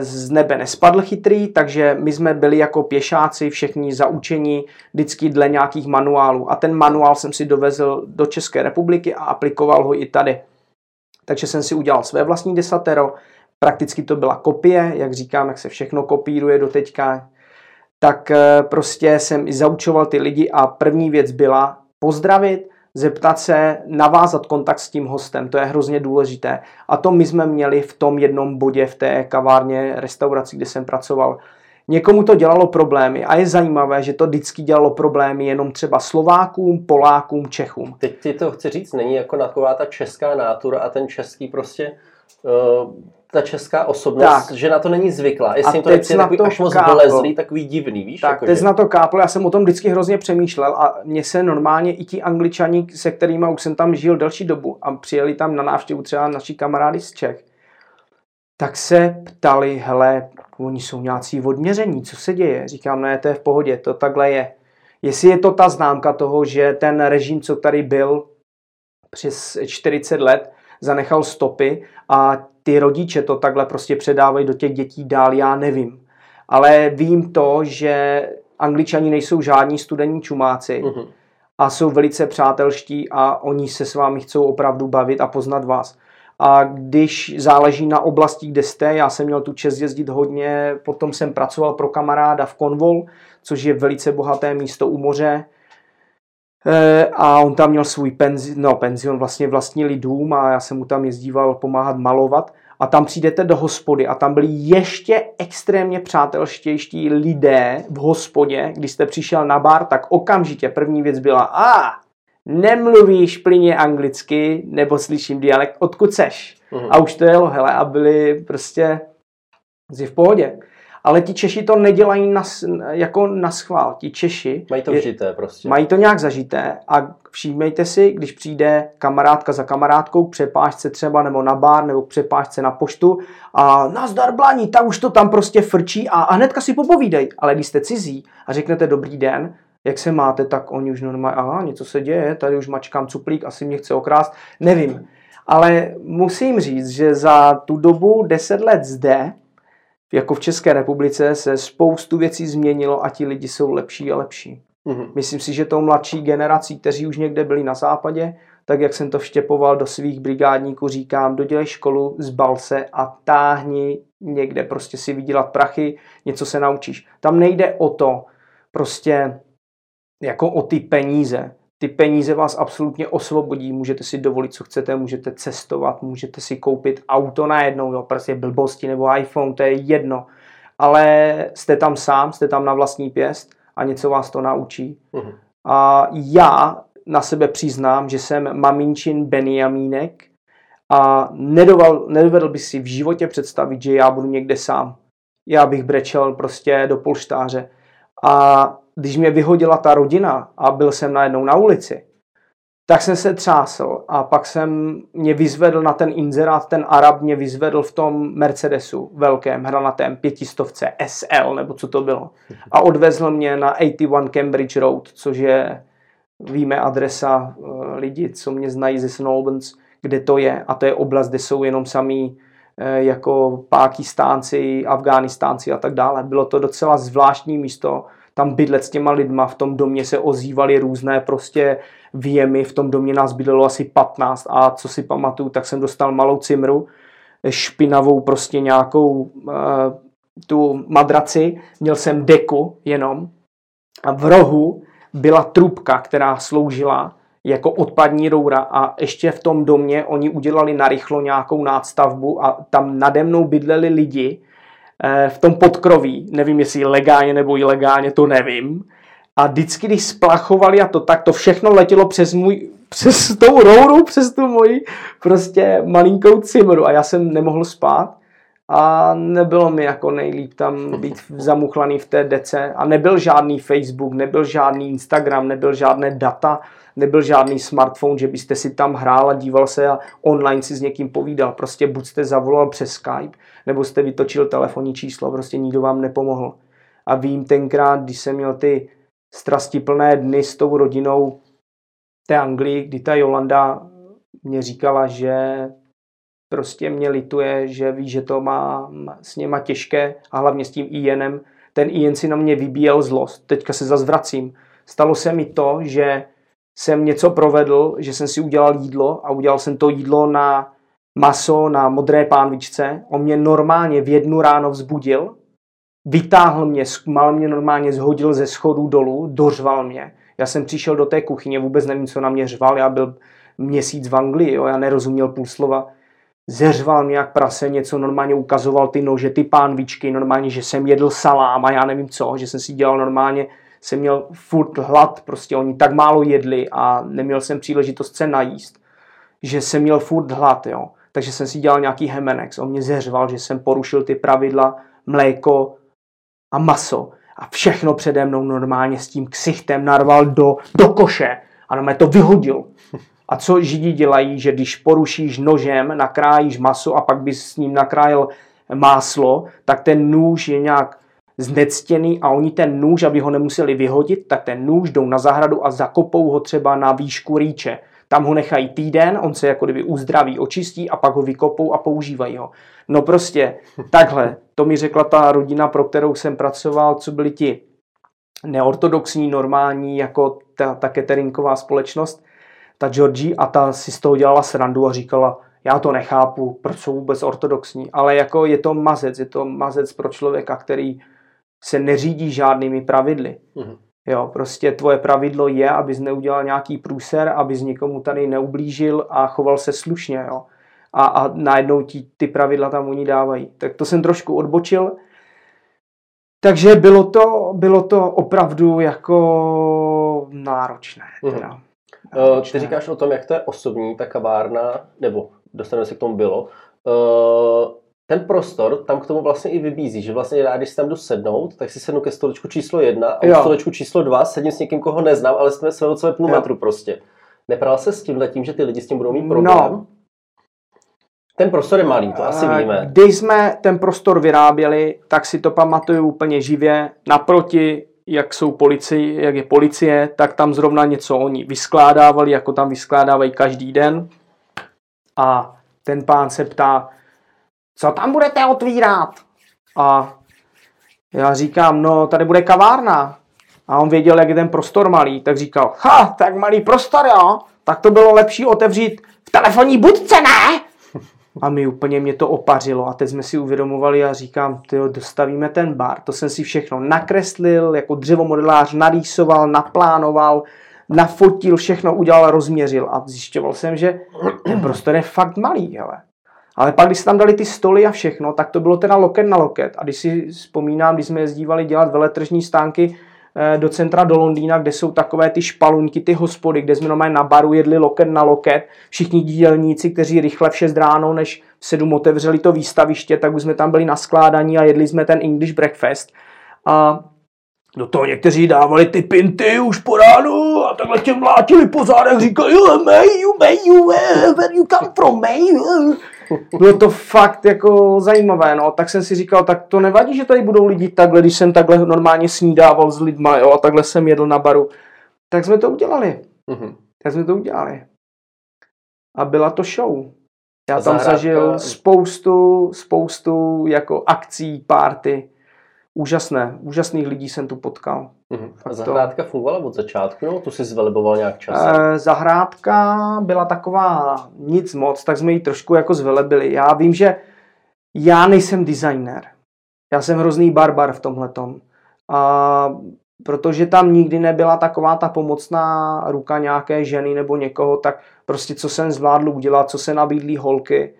z nebe nespadl chytrý, takže my jsme byli jako pěšáci všichni zaučení vždycky dle nějakých manuálů. A ten manuál jsem si dovezl do České republiky a aplikoval ho i tady. Takže jsem si udělal své vlastní desatero, prakticky to byla kopie, jak říkám, jak se všechno kopíruje doteďka. Tak prostě jsem i zaučoval ty lidi a první věc byla pozdravit, zeptat se, navázat kontakt s tím hostem, to je hrozně důležité. A to my jsme měli v tom jednom bodě v té kavárně, restauraci, kde jsem pracoval. Někomu to dělalo problémy a je zajímavé, že to vždycky dělalo problémy jenom třeba Slovákům, Polákům, Čechům. Teď ti to chci říct, není jako taková ta česká nátura a ten český prostě... ta česká osobnost, tak. Že na to není zvyklá. Jestli jim to je takový až moc vylezlý, takový divný, víš? Tak, jako teď na to káplo, já jsem o tom vždycky hrozně přemýšlel a mě se normálně i ti Angličani, se kterými už jsem tam žil delší dobu a přijeli tam na návštěvu třeba naši kamarádi z Čech, tak se ptali, hele, oni jsou nějací odměření, co se děje? Říkám, ne, to je v pohodě, to takhle je. Jestli je to ta známka toho, že ten režim, co tady byl přes 40 let, zanechal stopy a ty rodiče to takhle prostě předávají do těch dětí dál, já nevím. Ale vím to, že Angličani nejsou žádní studení čumáci a jsou velice přátelští a oni se s vámi chcou opravdu bavit a poznat vás. A když záleží na oblasti, kde jste, já jsem měl tu čest jezdit hodně, potom jsem pracoval pro kamaráda v Cornwall, což je velice bohaté místo u moře. A on tam měl svůj penzion, vlastně vlastnili dům a já jsem mu tam jezdíval pomáhat malovat a tam přijdete do hospody a tam byli ještě extrémně přátelštější lidé v hospodě, když jste přišel na bar, tak okamžitě první věc byla nemluvíš plyně anglicky nebo slyším dialekt, odkud seš? A už to jelo, hele, a byli prostě v pohodě. Ale ti Češi to nedělají jako naschvál. Ti Češi mají to vžité prostě. Mají to nějak zažité a všímejte si, když přijde kamarádka za kamarádkou k přepážce třeba nebo na bar nebo k přepážce na poštu a nazdar blaní, ta už to tam prostě frčí a hnedka si popovídej. Ale když jste cizí a řeknete dobrý den, jak se máte, tak oni už normálně, něco se děje, tady už mačkám cuplík, asi mě chce okrást, nevím. Ale musím říct, že za tu dobu 10 let zde jako v České republice se spoustu věcí změnilo a ti lidi jsou lepší a lepší. Myslím si, že tou mladší generací, kteří už někde byli na západě, tak jak jsem to vštěpoval do svých brigádníků, říkám, dodělej školu, zbal se a táhni někde prostě si vydělat prachy, něco se naučíš. Tam nejde o to, prostě jako o ty peníze. Ty peníze vás absolutně osvobodí, můžete si dovolit, co chcete, můžete cestovat, můžete si koupit auto najednou, jo, prostě blbosti nebo iPhone, to je jedno. Ale jste tam sám, jste tam na vlastní pěst a něco vás to naučí. A já na sebe přiznám, že jsem maminčin Benjamínek a nedovedl bych si v životě představit, že já budu někde sám. já bych brečel prostě do polštáře. A když mě vyhodila ta rodina a byl jsem najednou na ulici, tak jsem se třásl a pak mě vyzvedl na ten inzerát, ten Arab mě vyzvedl v tom Mercedesu velkém, hranatém, 500 SL, nebo co to bylo. A odvezl mě na 81 Cambridge Road, což je, víme, adresa lidi, co mě znají ze Snowlands, kde to je. A to je oblast, kde jsou jenom samý jako Pákistánci, Afghánistánci a tak dále. Bylo to docela zvláštní místo, tam bydlet s těma lidma, v tom domě se ozývaly různé prostě výjemy, v tom domě nás bydlelo asi 15 a co si pamatuju, tak jsem dostal malou cimru, špinavou prostě nějakou tu madraci, měl jsem deku jenom a v rohu byla trubka, která sloužila jako odpadní roura a ještě v tom domě oni udělali narychlo nějakou nástavbu a tam nade mnou bydleli lidi v tom podkroví, nevím jestli legálně nebo ilegálně, to nevím. A vždycky, když splachovali a to, tak to všechno letělo přes tou rouru, přes tu moji prostě malinkou cimru a já jsem nemohl spát a nebylo mi jako nejlíp tam být zamuchlaný v té dece a nebyl žádný Facebook, nebyl žádný Instagram, nebyl žádné data, nebyl žádný smartphone, že byste si tam hrál a díval se a online si s někým povídal. Prostě buď jste zavolal přes Skype, nebo jste vytočil telefonní číslo, prostě nikdo vám nepomohl. A vím tenkrát, když jsem měl ty strastiplné dny s tou rodinou té Anglii, kdy ta Yolanda mě říkala, že prostě mě lituje, že ví, že to mám s něma těžké a hlavně s tím Ianem. Ten Ian si na mě vybíjel zlost. Teďka se zase vracím. Stalo se mi to, že jsem něco provedl, že jsem si udělal jídlo a udělal jsem to jídlo na maso, na modré pánvičce. On mě normálně v 1 ráno vzbudil, vytáhl mě, mal mě normálně, zhodil ze schodů dolů, dořval mě. Já jsem přišel do té kuchyně, vůbec nevím, co na mě řval, já byl měsíc v Anglii, jo, já nerozuměl půl slova. Zeřval mě jak prase, něco normálně ukazoval ty nože, ty pánvičky, normálně, že jsem jedl salám a já nevím co, že jsem si dělal normálně, jsem měl furt hlad, prostě oni tak málo jedli a neměl jsem příležitost se najíst, že jsem měl furt hlad, jo. Takže jsem si dělal nějaký hemenex, on mě zeřval, že jsem porušil ty pravidla, mléko a maso a všechno přede mnou normálně s tím ksichtem narval do koše a na mě to vyhodil. A co Židi dělají, že když porušíš nožem, nakrájíš maso a pak bys s ním nakrájel máslo, tak ten nůž je nějak znectěný a oni ten nůž, aby ho nemuseli vyhodit, tak ten nůž jdou na zahradu a zakopou ho třeba na výšku rýče. Tam ho nechají týden, on se jako kdyby uzdraví, očistí a pak ho vykopou a používají ho. No prostě takhle, to mi řekla ta rodina, pro kterou jsem pracoval, co byli ti neortodoxní, normální, jako ta cateringová společnost, ta Georgie, a ta si z toho dělala srandu a říkala, já to nechápu, proč jsou vůbec ortodoxní, ale jako je to mazec pro člověka, který se neřídí žádnými pravidly. Mm-hmm. Jo, prostě tvoje pravidlo je, abys neudělal nějaký průser, abys nikomu tady neublížil a choval se slušně, jo. A najednou ty pravidla tam oni dávají. Tak to jsem trošku odbočil. Takže bylo to opravdu jako náročné. Teda. Náročné. Ty říkáš o tom, jak to je osobní, ta kavárna, nebo dostaneme se k tomu bylo, ten prostor tam k tomu vlastně i vybízí, že vlastně já, když si tam jdu sednout, tak si sednu ke stolečku číslo 1 a ke stolečku číslo 2 sedím s někým, koho neznám, ale jsme svého celé půl metru prostě. Nepral se s tímhle tím, že ty lidi s tím budou mít problém? No. Ten prostor je malý, to asi víme. Když jsme ten prostor vyráběli, tak si to pamatuju úplně živě. Naproti, jak je policie, tak tam zrovna něco oni vyskládávali, jako tam vyskládávají každý den. A ten pán se ptá, co tam budete otvírat? A já říkám, no tady bude kavárna. A on věděl, jak je ten prostor malý, tak říkal, tak malý prostor, jo? Tak to bylo lepší otevřít v telefonní budce, ne? A mě to opařilo a teď jsme si uvědomovali a říkám, tyjo, dostavíme ten bar. To jsem si všechno nakreslil, jako dřevomodelář narýsoval, naplánoval, nafotil, všechno udělal, rozměřil a zjišťoval jsem, že ten prostor je fakt malý, hele. Ale pak, když se tam dali ty stoly a všechno, tak to bylo teda loket na loket. A když si vzpomínám, když jsme jezdívali dělat veletržní stánky do centra, do Londýna, kde jsou takové ty špalunky, ty hospody, kde jsme na baru jedli loket na loket. Všichni dílníci, kteří rychle v 6 ráno, než v 7 otevřeli to výstaviště, tak už jsme tam byli naskládaní a jedli jsme ten English breakfast. A do toho někteří dávali ty pinty už po ránu a takhle tě mlátili po zádech, říkali where you come from, mate? Bylo to fakt jako zajímavé, no. Tak jsem si říkal, tak to nevadí, že tady budou lidi takhle, když jsem takhle normálně snídával s lidma, jo, a takhle jsem jedl na baru. Tak jsme to udělali. Mm-hmm. Tak jsme to udělali. A byla to show. Já tam zažil spoustu jako akcí, party. Úžasných lidí jsem tu potkal. Mm-hmm. A zahrádka fungovala od začátku, no? Tu jsi zveliboval nějak čas? Zahrádka byla taková nic moc, tak jsme ji trošku jako zvelebili. Já vím, že já nejsem designer. Já jsem hrozný barbar v tomhletom. A protože tam nikdy nebyla taková ta pomocná ruka nějaké ženy nebo někoho, tak prostě co jsem zvládl udělat, co se nabídlí holky,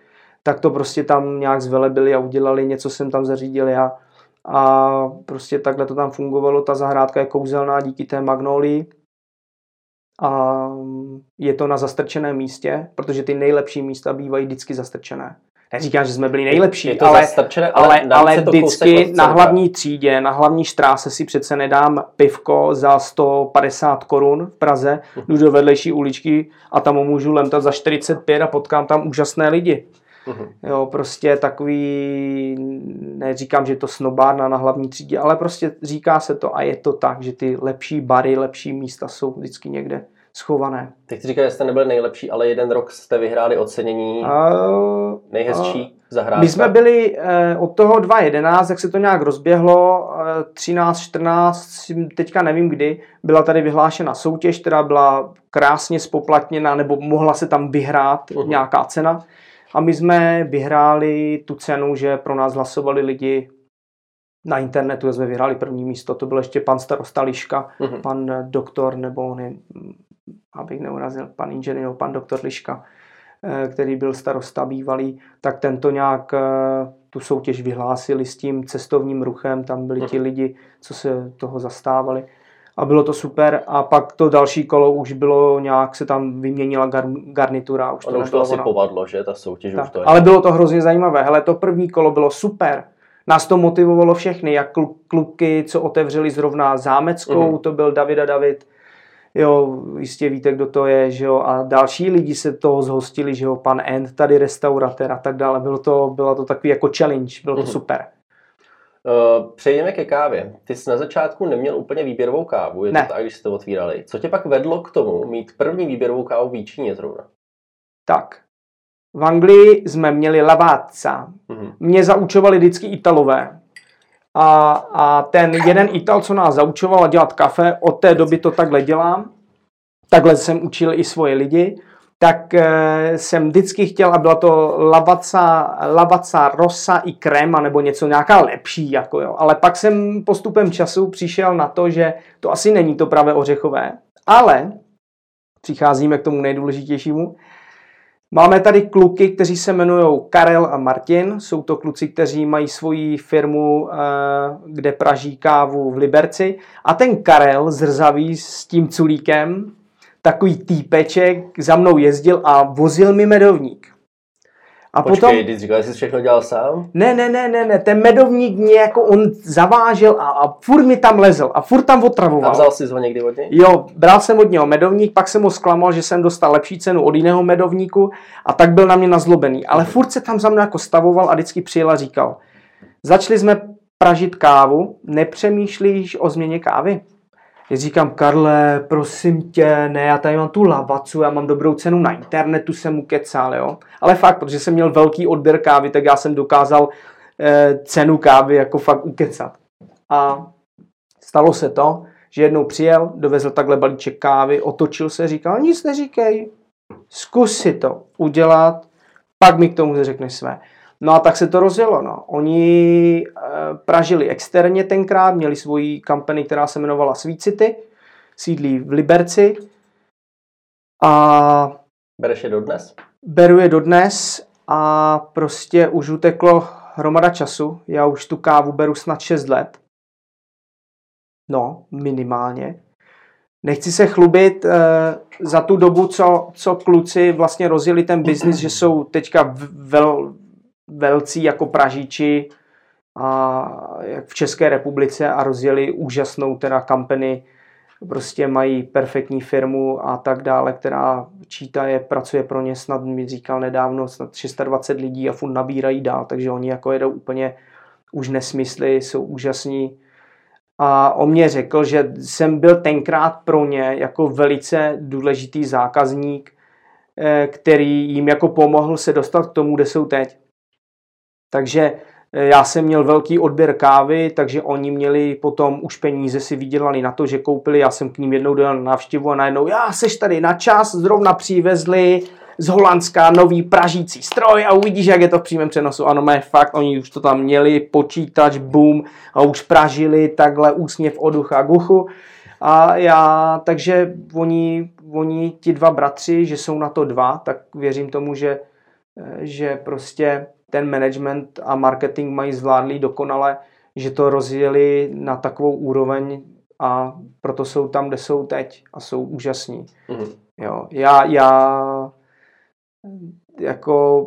tak to prostě tam nějak zvelebili a udělali, něco jsem tam zařídil já. A prostě takhle to tam fungovalo. Ta zahrádka je kouzelná díky té magnólii. A je to na zastrčeném místě, protože ty nejlepší místa bývají vždycky zastrčené. Neříkám, že jsme byli nejlepší, ale vždycky na hlavní třídě, na hlavní štráse si přece nedám pivko za 150 korun v Praze, jdu do vedlejší uličky a tam můžu lemtat za 45 a potkám tam úžasné lidi. Uhum. Jo, prostě takový, neříkám, že je to snobárna na hlavní třídě, ale prostě říká se to a je to tak, že ty lepší bary, lepší místa jsou vždycky někde schované. Teď říkáš, že jste nebyli nejlepší, ale jeden rok jste vyhráli ocenění nejhezčí zahrádka. My jsme byli od toho 2011, jak se to nějak rozběhlo, 13, 14, teďka nevím kdy, byla tady vyhlášena soutěž, která byla krásně spoplatněna, nebo mohla se tam vyhrát nějaká cena. A my jsme vyhráli tu cenu, že pro nás hlasovali lidi na internetu, jsme vyhráli první místo. To byl ještě pan starosta Liška, pan doktor, nebo ne, abych neurazil, pan inženýr, nebo pan doktor Liška, který byl starosta bývalý, tak tento nějak tu soutěž vyhlásili s tím cestovním ruchem. Tam byli ti lidi, co se toho zastávali. A bylo to super a pak to další kolo už bylo nějak, se tam vyměnila garnitura. Už to, ono už to asi povadlo, že? Ta soutěž tak, už to je. Ale bylo to hrozně zajímavé. Hele, to první kolo bylo super. Nás to motivovalo všechny, jak klubky, co otevřeli zrovna zámeckou, to byl David a David. Jo, jistě víte, kdo to je, že jo. A další lidi se toho zhostili, že jo, pan End, tady restauratér a tak dále. Bylo to takový jako challenge, bylo to super. Přejdeme ke kávě. Ty jsi na začátku neměl úplně výběrovou kávu, je to tak, když jste to otvírali. Co tě pak vedlo k tomu mít první výběrovou kávu v Jičíně zrovna? Tak, v Anglii jsme měli laváca. Mě zaučovali vždycky Italové. A ten jeden Ital, co nás zaučoval dělat kafe, od té doby to takhle dělám. Takhle jsem učil i svoje lidi. Tak jsem vždycky chtěl, a byla to lavazza rosa i crema, nebo něco nějaká lepší, jako jo. Ale pak jsem postupem času přišel na to, že to asi není to pravé ořechové. Ale přicházíme k tomu nejdůležitějšímu. Máme tady kluky, kteří se jmenují Karel a Martin. Jsou to kluci, kteří mají svoji firmu, kde praží kávu v Liberci. A ten Karel zrzavý s tím culíkem, takový týpeček za mnou jezdil a vozil mi medovník. A počkej, ty říkal, jsi všechno dělal sám? Ne, ten medovník mě jako on zavážel a furt mi tam lezl a furt tam otravoval. A vzal jsi ho někdy od něj? Jo, bral jsem od něho medovník, pak jsem ho zklamal, že jsem dostal lepší cenu od jiného medovníku a tak byl na mě nazlobený. Ale furt se tam za mnou jako stavoval a vždycky přijel a říkal, začali jsme pražit kávu, nepřemýšlíš o změně kávy? Já říkám, Karle, prosím tě, ne, já tady mám tu lavacu, já mám dobrou cenu na internetu, jsem mu kecal, jo. Ale fakt, protože jsem měl velký odběr kávy, tak já jsem dokázal cenu kávy jako fakt ukecat. A stalo se to, že jednou přijel, dovezl takhle balíček kávy, otočil se, říkal, nic neříkej, zkus si to udělat, pak mi k tomu řekneš své. No a tak se to rozjelo. No. Oni pražili externě tenkrát, měli svoji kampani, která se jmenovala Sweet City, sídlí v Liberci. A bereš je dodnes? Beru je dodnes a prostě už uteklo hromada času. Já už tu kávu beru snad 6 let. No, minimálně. Nechci se chlubit za tu dobu, co kluci vlastně rozjeli ten biznis, že jsou teďka velcí jako Pražíči a jak v České republice a rozjeli úžasnou teda company, prostě mají perfektní firmu a tak dále, která pracuje pro ně snad, mi říkal nedávno, snad 26 lidí a furt nabírají dál, takže oni jako jedou úplně už nesmysly, jsou úžasní. A on mě řekl, že jsem byl tenkrát pro ně jako velice důležitý zákazník, který jim jako pomohl se dostat k tomu, kde jsou teď. Takže já jsem měl velký odběr kávy, takže oni měli potom už peníze si vydělali na to, že koupili, já jsem k ním jednou dojel na návštěvu a najednou, já seš tady na čas, zrovna přivezli z Holandska nový pražící stroj a uvidíš, jak je to v přímém přenosu. Ano, má fakt, oni už to tam měli, počítač, boom, a už pražili takhle úsměv od ucha a guchu. A já, takže oni ti dva bratři, že jsou na to dva, tak věřím tomu, že prostě ten management a marketing mají zvládlý dokonale, že to rozjeli na takovou úroveň a proto jsou tam, kde jsou teď a jsou úžasní. Mm-hmm. Jo, já jako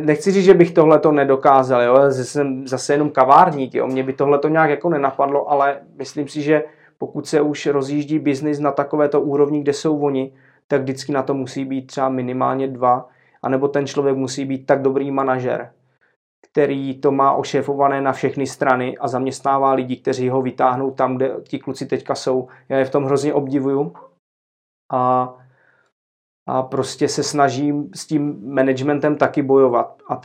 nechci říct, že bych tohleto nedokázal, jo? Jsem zase jenom kavárník, jo? Mě by tohleto nějak jako nenapadlo, ale myslím si, že pokud se už rozjíždí biznis na takovéto úrovni, kde jsou oni, tak vždycky na to musí být třeba minimálně dva, anebo ten člověk musí být tak dobrý manažer, který to má ošéfované na všechny strany a zaměstnává lidi, kteří ho vytáhnou tam, kde ti kluci teďka jsou. Já je v tom hrozně obdivuju a prostě se snažím s tím managementem taky bojovat. A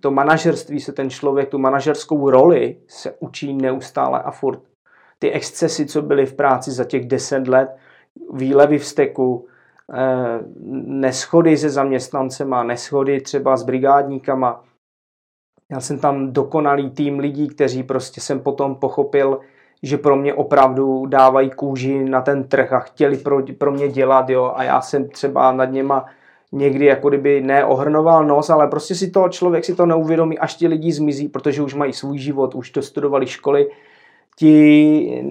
to manažerství se ten člověk, tu manažerskou roli se učí neustále a furt. Ty excesy, co byly v práci za těch 10 let, výlevy v steku, neschody se zaměstnancema, neschody třeba s brigádníkama. Já jsem tam dokonalý tým lidí, kteří prostě jsem potom pochopil, že pro mě opravdu dávají kůži na ten trh a chtěli pro mě dělat, jo, a já jsem třeba nad něma někdy jako kdyby neohrnoval nos, ale prostě člověk si to neuvědomí, až ti lidi zmizí, protože už mají svůj život, už dostudovali školy. Ti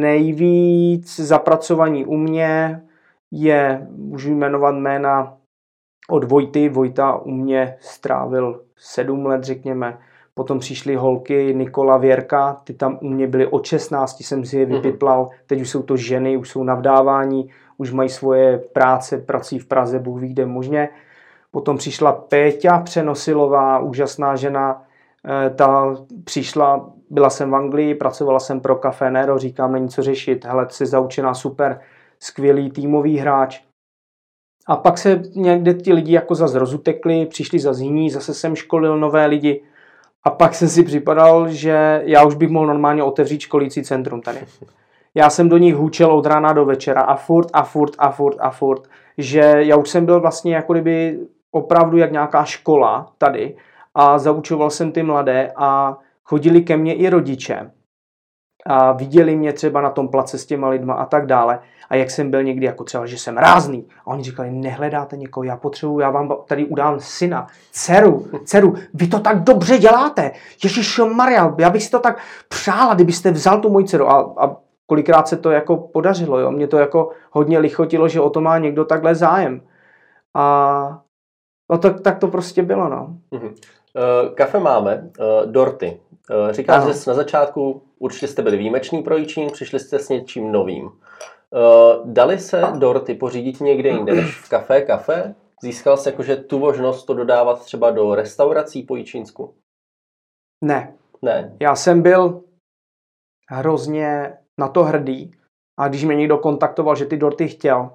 nejvíc zapracovaní u mě je, můžu jmenovat jména od Vojty. Vojta u mě strávil 7 let, řekněme. Potom přišly holky Nikola, Věrka, ty tam u mě byly od 16, jsem si je vypiplal. Teď už jsou to ženy, už jsou na vdávání, už mají svoje práce, prací v Praze, Bůh ví kde možně. Potom přišla Péťa Přenosilová, úžasná žena. Ta přišla, byla jsem v Anglii, pracovala jsem pro Café Nero, říkám, není co řešit, hele, jsi zaučená, super, skvělý týmový hráč. A pak se někde ti lidi jako zase rozutekli, přišli zase jiní, zase jsem školil nové lidi. A pak jsem si připadal, že já už bych mohl normálně otevřít školící centrum tady. Já jsem do nich hučel od rána do večera a furt, že já už jsem byl vlastně jako kdyby opravdu jak nějaká škola tady a zaučoval jsem ty mladé a chodili ke mně i rodiče a viděli mě třeba na tom place s těma lidma a tak dále. A jak jsem byl někdy jako třeba, že jsem rázný. A oni říkali, nehledáte někoho, já vám tady udám syna, dceru, vy to tak dobře děláte. Ježišmarja, já bych si to tak přála, kdybyste vzal tu moji dceru. A kolikrát se to jako podařilo, jo. Mě to jako hodně lichotilo, že o to má někdo takhle zájem. A no tak to prostě bylo, no. Kafe máme, dorty. Říkáš, že na začátku určitě jste byli výjimečný pro Jičín, přišli jste s něčím novým. Dali se dorty pořídit někde jinde než v Café Café? Získal jsi jakože tu možnost to dodávat třeba do restaurací po Jičínsku? Ne. Já jsem byl hrozně na to hrdý a když mě někdo kontaktoval, že ty dorty chtěl,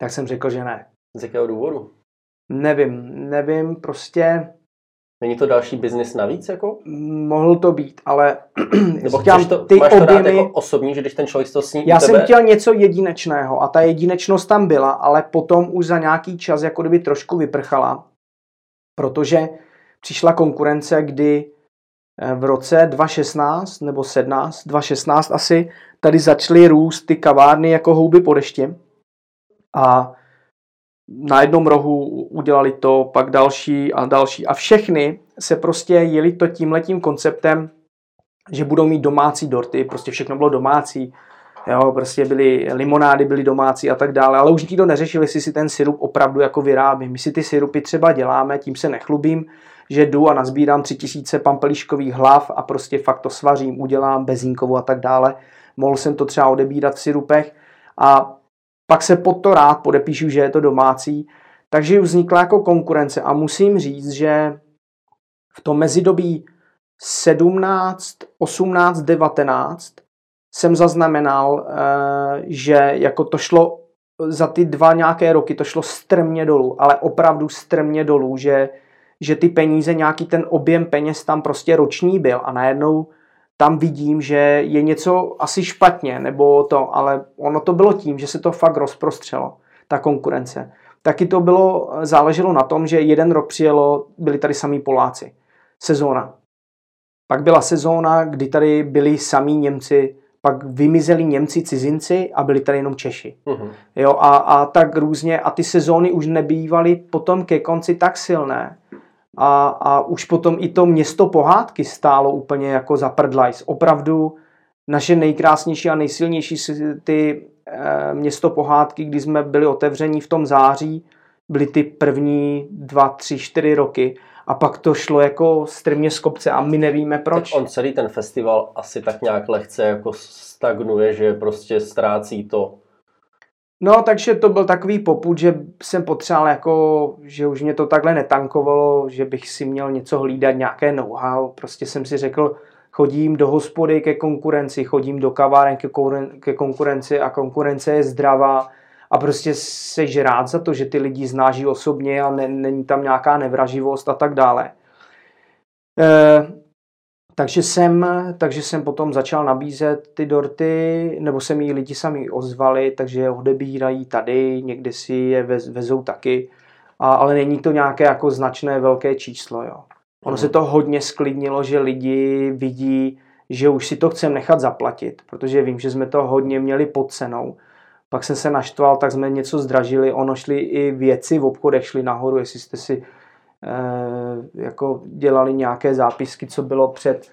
tak jsem řekl, že ne. Z jakého důvodu? Nevím, prostě... Není to další biznis navíc? Jako? Mohl to být, ale nebo máš to rád jako osobní, že když ten člověk to sní já u tebe... jsem chtěl něco jedinečného a ta jedinečnost tam byla, ale potom už za nějaký čas jako kdyby trošku vyprchala, protože přišla konkurence, kdy v roce 2016 nebo 2016 asi tady začaly růst ty kavárny jako houby po dešti a na jednom rohu udělali to, pak další a další. A všechny se prostě jeli to tímhletím konceptem, že budou mít domácí dorty, prostě všechno bylo domácí, jo, prostě byly limonády, byly domácí a tak dále, ale už nikdo neřešil, jestli si ten sirup opravdu jako vyrábím. My si ty sirupy třeba děláme, tím se nechlubím, že jdu a nazbírám 3000 pampeliškových hlav a prostě fakt to svařím, udělám bezínkovou a tak dále. Mohl jsem to třeba odebírat v sirupech a pak se pod to rád podepíšu, že je to domácí. Takže vznikla jako konkurence a musím říct, že v tom mezidobí 17, 18, 19 jsem zaznamenal, že jako to šlo za ty dva nějaké roky, to šlo strmě dolů, ale opravdu strmě dolů, že ty peníze, nějaký ten objem peněz tam prostě roční byl a najednou tam vidím, že je něco asi špatně, nebo to, ale ono to bylo tím, že se to fakt rozprostřelo, ta konkurence. Taky to bylo, záleželo na tom, že jeden rok přijelo, byli tady samí Poláci, sezóna. Pak byla sezóna, kdy tady byli samí Němci, pak vymizeli Němci, cizinci a byli tady jenom Češi. Uhum. Jo, a tak různě, a ty sezóny už nebývaly potom ke konci tak silné. A už potom i to město pohádky stálo úplně jako za prdlajs. Opravdu naše nejkrásnější a nejsilnější ty město pohádky, kdy jsme byli otevření v tom září, byly ty první 2, 3, 4 roky. A pak to šlo jako strmě z kopce a my nevíme proč. Tak on celý ten festival asi tak nějak lehce jako stagnuje, že prostě ztrácí to. No, takže to byl takový popud, že jsem potřeboval jako, že už mě to takhle netankovalo, že bych si měl něco hlídat, nějaké know-how. Prostě jsem si řekl, chodím do hospody ke konkurenci, chodím do kaváren ke konkurenci a konkurence je zdravá. A prostě seš rád za to, že ty lidi znáží osobně a není tam nějaká nevraživost a tak dále. Takže jsem potom začal nabízet ty dorty, nebo se mi lidi sami ozvali, takže je odebírají tady, někdy si je vezou taky, ale není to nějaké jako značné velké číslo. Jo. Ono se to hodně sklidnilo, že lidi vidí, že už si to chcem nechat zaplatit, protože vím, že jsme to hodně měli pod cenou. Pak jsem se naštval, tak jsme něco zdražili, ono šli i věci v obchodech, šli nahoru, jestli jste si jako dělali nějaké zápisky, co bylo před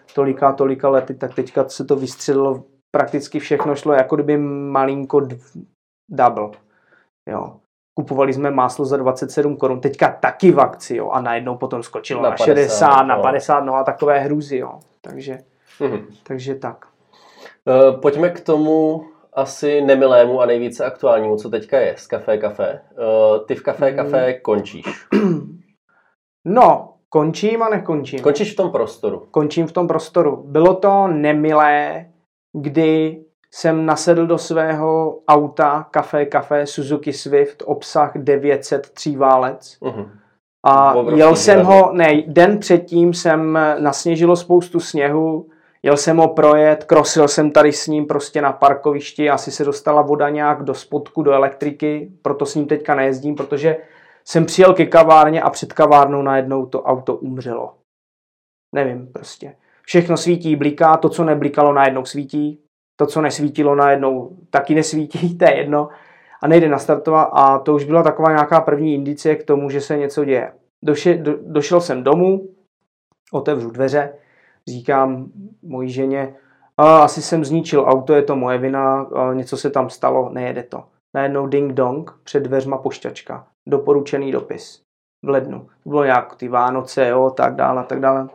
tolika lety, tak teďka se to vystřelilo, prakticky všechno šlo jako kdyby malinko double. Jo. Kupovali jsme máslo za 27 korun, teďka taky v akci, jo, a najednou potom skočilo na 60, 50, na 50, no a takové hrůzy, jo. Takže tak. Pojďme k tomu asi nemilému a nejvíce aktuálnímu, co teďka je z Café Café. Ty v Café Café končíš. No, končím a nekončím. Končíš v tom prostoru. Končím v tom prostoru. Bylo to nemilé, kdy jsem nasedl do svého auta Café Café Suzuki Swift, obsah 903 válec. A jel jsem ho, den předtím jsem nasněžilo spoustu sněhu, jel jsem ho projet, krosil jsem tady s ním prostě na parkovišti, asi se dostala voda nějak do spodku, do elektriky, proto s ním teďka nejezdím, protože jsem přijel ke kavárně a před kavárnou najednou to auto umřelo. Nevím prostě. Všechno svítí, bliká, to, co neblikalo, najednou svítí, to, co nesvítilo, najednou taky nesvítí, to je jedno. A nejde nastartovat a to už byla taková nějaká první indicie k tomu, že se něco děje. Došel jsem domů, otevřu dveře, říkám mojí ženě, asi jsem zničil auto, je to moje vina, něco se tam stalo, nejede to. Najednou ding dong, před dveřma pošťačka, doporučený dopis v lednu. To bylo nějak ty Vánoce, jo, tak dále.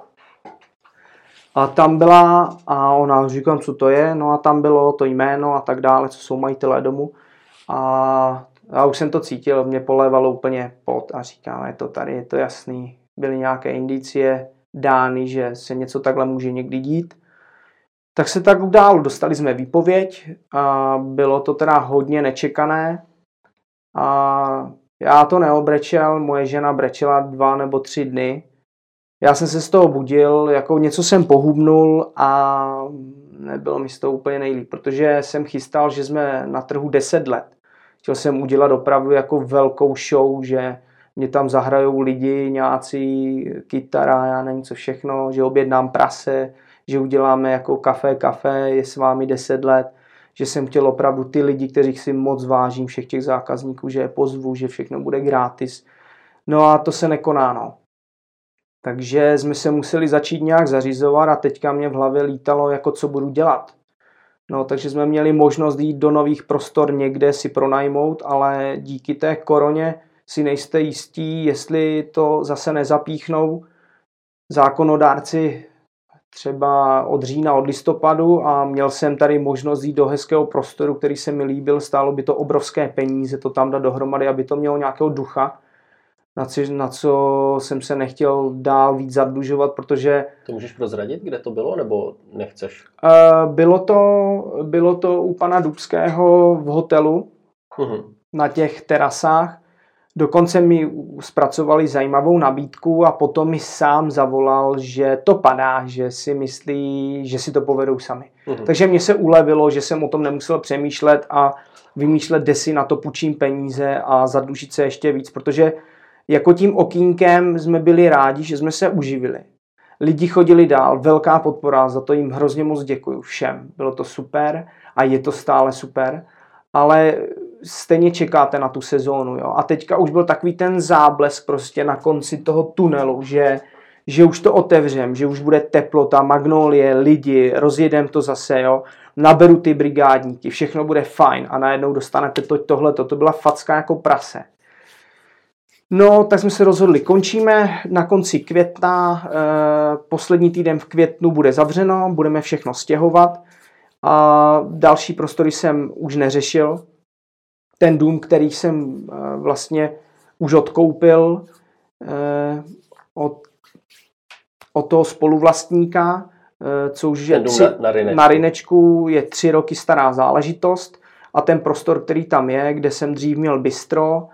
A tam byla, a ona říkám, co to je, no a tam bylo to jméno a tak dále, co jsou majitelé domu. A už jsem to cítil, mě polévalo úplně pot a říkám, je to tady, je to jasný, byly nějaké indicie dány, že se něco takhle může někdy dít. Tak se tak událo, dostali jsme výpověď, a bylo to teda hodně nečekané a já to neobrečel, moje žena brečela 2 nebo 3 dny. Já jsem se z toho budil, jako něco jsem pohubnul a nebylo mi z toho úplně nejlíp, protože jsem chystal, že jsme na trhu 10 let. Chtěl jsem udělat opravdu jako velkou show, že mě tam zahrajou lidi, nějací, kytara, já nevím co všechno, že objednám prase, že uděláme jako Café Café, je s vámi 10 let, že jsem chtěl opravdu ty lidi, kterých si moc vážím, všech těch zákazníků, že je pozvu, že všechno bude gratis. No a to se nekoná, no. Takže jsme se museli začít nějak zařizovat a teďka mě v hlavě lítalo, jako co budu dělat. No, takže jsme měli možnost jít do nových prostor někde si pronajmout, ale díky té koroně si nejste jistí, jestli to zase nezapíchnou zákonodárci třeba od října, od listopadu, a měl jsem tady možnost jít do hezkého prostoru, který se mi líbil, stálo by to obrovské peníze to tam dát dohromady, aby to mělo nějakého ducha, na co jsem se nechtěl dál víc zadlužovat, protože... To můžeš prozradit, kde to bylo, nebo nechceš? Bylo to u pana Dubského v hotelu, na těch terasách. Dokonce mi zpracovali zajímavou nabídku a potom mi sám zavolal, že to padá, že si myslí, že si to povedou sami. Takže mě se ulevilo, že jsem o tom nemusel přemýšlet a vymýšlet, kde si na to půjčím peníze a zadlužit se ještě víc, protože jako tím okýnkem jsme byli rádi, že jsme se uživili. Lidi chodili dál, velká podpora, za to jim hrozně moc děkuju všem. Bylo to super a je to stále super, ale stejně čekáte na tu sezónu. Jo? A teďka už byl takový ten záblesk prostě na konci toho tunelu, že už to otevřem, že už bude teplota, magnolie, lidi, rozjedem to zase, jo? Naberu ty brigádníky, všechno bude fajn a najednou dostanete tohleto. To byla facka jako prase. No, tak jsme se rozhodli, končíme na konci května, poslední týden v květnu bude zavřeno, budeme všechno stěhovat a další prostory jsem už neřešil. Ten dům, který jsem vlastně už odkoupil od toho spoluvlastníka, co už je na Rynečku, je 3 roky stará záležitost, a ten prostor, který tam je, kde jsem dřív měl bistro,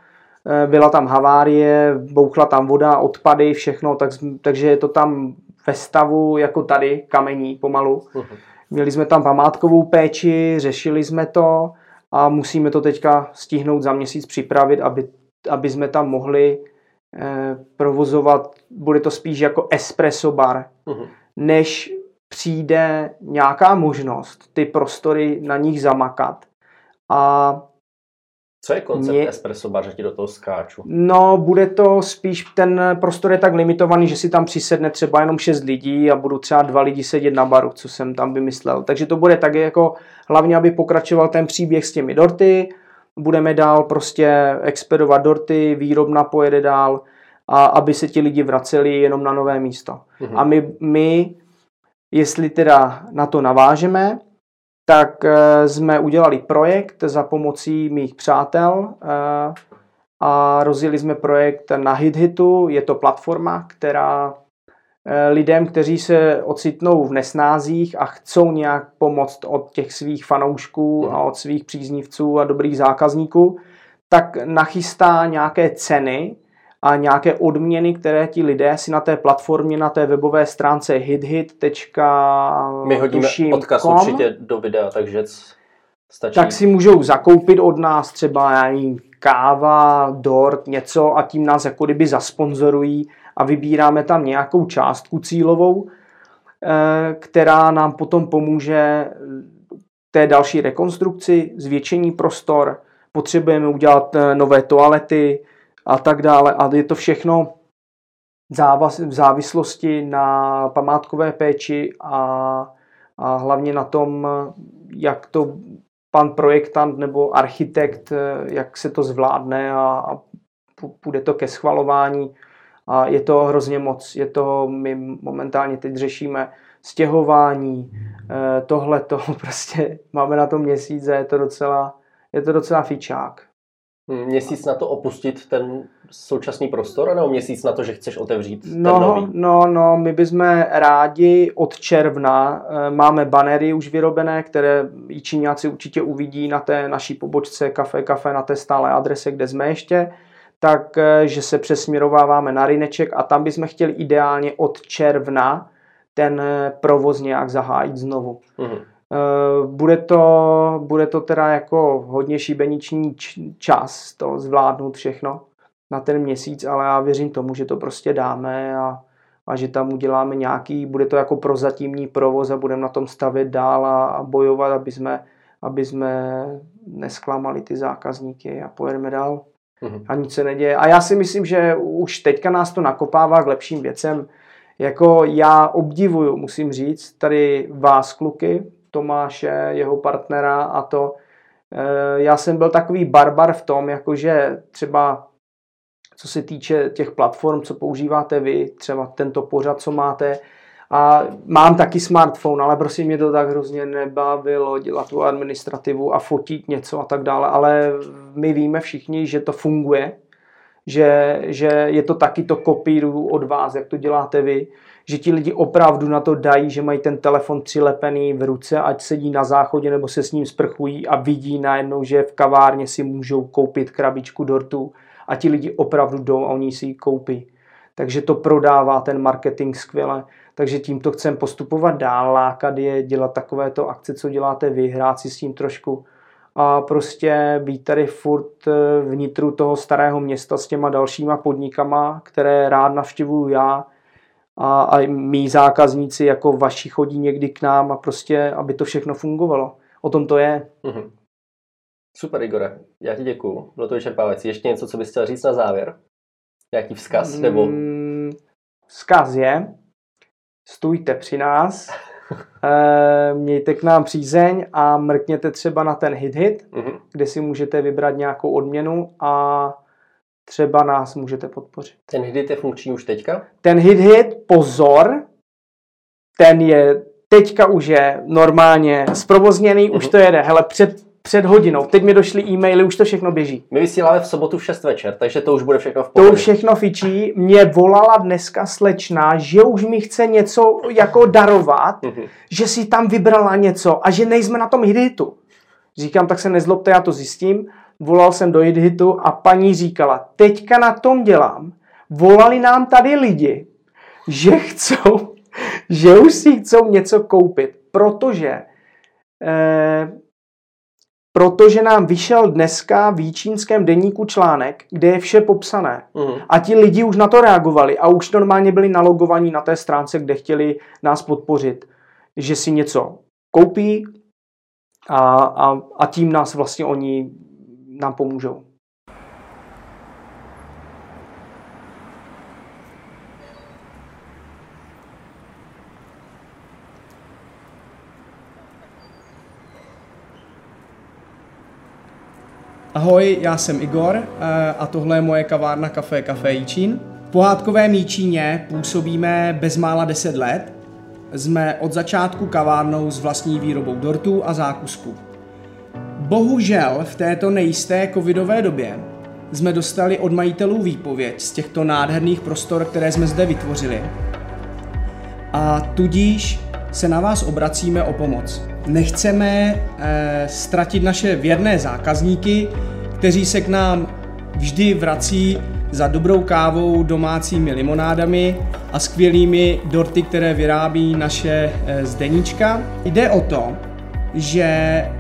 byla tam havárie, bouchla tam voda, odpady, všechno, takže je to tam ve stavu jako tady, kamení pomalu. Měli jsme tam památkovou péči, řešili jsme to a musíme to teďka stihnout za měsíc připravit, aby jsme tam mohli provozovat, bude to spíš jako espresso bar, než přijde nějaká možnost ty prostory na nich zamakat. A co je koncept espresso bar, že ti do toho skáču? No, bude to spíš, ten prostor je tak limitovaný, že si tam přisedne třeba jenom 6 lidí a budou třeba 2 lidi sedět na baru, co jsem tam vymyslel. Takže to bude tak jako, hlavně aby pokračoval ten příběh s těmi dorty, budeme dál prostě expedovat dorty, výrobna pojede dál, a aby se ti lidi vraceli jenom na nové místo. A my, jestli teda na to navážeme, tak jsme udělali projekt za pomocí mých přátel a rozjeli jsme projekt na HitHitu. Je to platforma, která lidem, kteří se ocitnou v nesnázích a chcou nějak pomoct od těch svých fanoušků a od svých příznivců a dobrých zákazníků, tak nachystá nějaké ceny a nějaké odměny, které ti lidé si na té platformě, na té webové stránce hithit.com. My hodíme odkaz určitě do videa, takže stačí. Tak si můžou zakoupit od nás třeba káva, dort, něco, a tím nás jako kdyby zasponzorují a vybíráme tam nějakou částku cílovou, která nám potom pomůže té další rekonstrukci, zvětšení prostor, potřebujeme udělat nové toalety, a tak dále. A je to všechno v závislosti na památkové péči a hlavně na tom, jak to pan projektant nebo architekt, jak se to zvládne, a půjde to ke schvalování. A je to hrozně moc. Je to, my momentálně teď řešíme stěhování, tohleto prostě máme na to měsíc a je to docela fičák. Měsíc na to opustit ten současný prostor, nebo měsíc na to, že chceš otevřít ten nový? No, my bychom rádi od června, máme banery už vyrobené, které Jičíňáci určitě uvidí na té naší pobočce Café Café, na té stálé adrese, kde jsme ještě, takže se přesměrováváme na Ryneček a tam bychom chtěli ideálně od června ten provoz nějak zahájit znovu. Bude to teda jako hodně šibeniční čas to zvládnout všechno na ten měsíc, ale já věřím tomu, že to prostě dáme a že tam uděláme nějaký, bude to jako prozatímní provoz a budeme na tom stavět dál a bojovat, aby jsme nesklamali ty zákazníky a pojedeme dál. A nic se neděje. A já si myslím, že už teďka nás to nakopává k lepším věcem. Jako já obdivuju, musím říct, tady vás kluky, Tomáše, jeho partnera a to. Já jsem byl takový barbar v tom, jakože třeba co se týče těch platform, co používáte vy, třeba tento pořad, co máte. A mám taky smartphone, ale prostě mě to tak hrozně nebavilo dělat tu administrativu a fotit něco a tak dále. Ale my víme všichni, že to funguje, že je to taky to kopíru od vás, jak to děláte vy, že ti lidi opravdu na to dají, že mají ten telefon přilepený v ruce, ať sedí na záchodě nebo se s ním sprchují a vidí najednou, že v kavárně si můžou koupit krabičku dortu a ti lidi opravdu jdou a oni si ji koupí. Takže to prodává ten marketing skvěle. Takže tímto chcem postupovat dál, lákat je, dělat takovéto akce, co děláte vy, hrát si s tím trošku a prostě být tady furt vnitru toho starého města s těma dalšíma podnikama, které rád navštěvuju já a mý zákazníci jako vaši chodí někdy k nám a prostě, aby to všechno fungovalo. O tom to je. Mm-hmm. Super, Igore, já ti děkuju. Bylo to vyčerpávající. Ještě něco, co bys chtěl říct na závěr? Jaký vzkaz? Nebo... Vzkaz je... Stůjte při nás, mějte k nám přízeň a mrkněte třeba na ten HitHit, kde si můžete vybrat nějakou odměnu a třeba nás můžete podpořit. Ten HitHit je funkční už teďka? Ten HitHit, pozor, ten je teďka už je normálně zprovozněný, už to jede, hele, před hodinou. Teď mi došly e-maily, už to všechno běží. My vysíláme v sobotu v 6 večer, takže to už bude všechno v pohodě. To už všechno fičí. Mě volala dneska slečna, že už mi chce něco jako darovat, že si tam vybrala něco a že nejsme na tom HitHitu. Říkám, tak se nezlobte, já to zjistím. Volal jsem do HitHitu a paní říkala, teďka na tom dělám. Volali nám tady lidi, že chcou, že už si chcou něco koupit, protože nám vyšel dneska v jičínském deníku článek, kde je vše popsané. A ti lidi už na to reagovali a už normálně byli nalogovaní na té stránce, kde chtěli nás podpořit, že si něco koupí a tím nás vlastně oni nám pomůžou. Ahoj, já jsem Igor a tohle je moje kavárna Café Café Jičín. V pohádkovém Jičíně působíme bezmála 10 let. Jsme od začátku kavárnou s vlastní výrobou dortů a zákusků. Bohužel v této nejisté covidové době jsme dostali od majitelů výpověď z těchto nádherných prostor, které jsme zde vytvořili. A tudíž se na vás obracíme o pomoc. Nechceme ztratit naše věrné zákazníky, kteří se k nám vždy vrací za dobrou kávou, domácími limonádami a skvělými dorty, které vyrábí naše Zdeníčka. Jde o to, že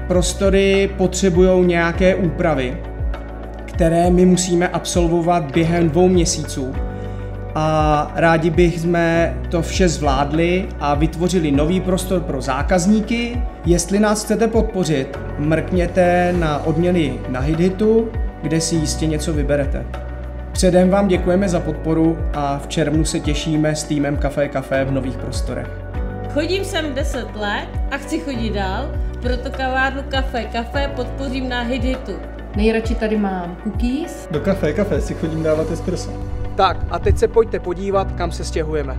prostory potřebují nějaké úpravy, které my musíme absolvovat během 2 měsíců. A rádi bychom to vše zvládli a vytvořili nový prostor pro zákazníky. Jestli nás chcete podpořit, mrkněte na odměny na HitHitu, kde si jistě něco vyberete. Předem vám děkujeme za podporu a v červnu se těšíme s týmem Café Café v nových prostorech. Chodím sem 10 let a chci chodit dál, proto kavárnu Café Café podpořím na HitHitu. Nejradši tady mám cookies. Do Café Café si chodím dávat espresso. Tak a teď se pojďte podívat, kam se stěhujeme.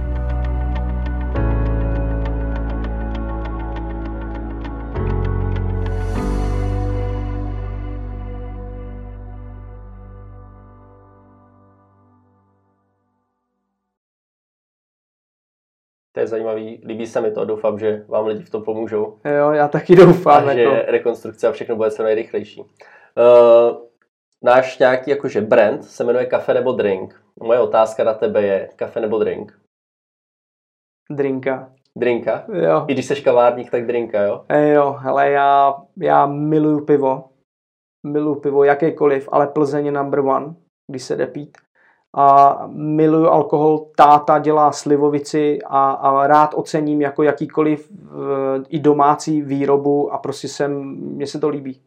To je zajímavý, líbí se mi to a doufám, že vám lidi v tom pomůžou. Jo, já taky doufám. A že jako rekonstrukce a všechno bude co nejrychlejší. Náš nějaký jakože brand se jmenuje kafe nebo drink. Moje otázka na tebe je kafe nebo drink? Drinka. Drinka? Jo. I když seš kavárník, tak drinka, jo? Jo, hele, já miluju pivo. Miluju pivo jakékoliv, ale Plzeň je number 1, když se jde pít. A miluju alkohol, táta dělá slivovici a rád ocením jako jakýkoliv i domácí výrobu a prostě mně se to líbí.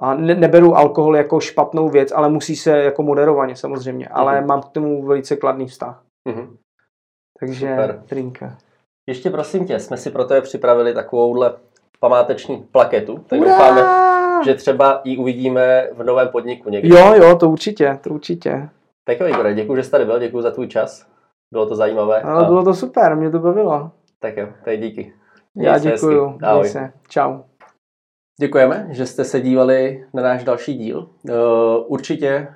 A neberu alkohol jako špatnou věc, ale musí se jako moderovaně samozřejmě. Ale mám k tomu velice kladný vztah. Takže super. Drinka. Ještě prosím tě, jsme si pro tebe připravili takovouhle památeční plaketu. Tak doufáme, že třeba ji uvidíme v novém podniku někdy. Jo, to určitě. Tak jo, Igore, děkuji, že jsi tady byl, děkuji za tvůj čas. Bylo to zajímavé. Ale bylo to super, mě to bavilo. Tak jo, tady díky. Já děkuju. Ahoj. Čau. Děkujeme, že jste se dívali na náš další díl. Určitě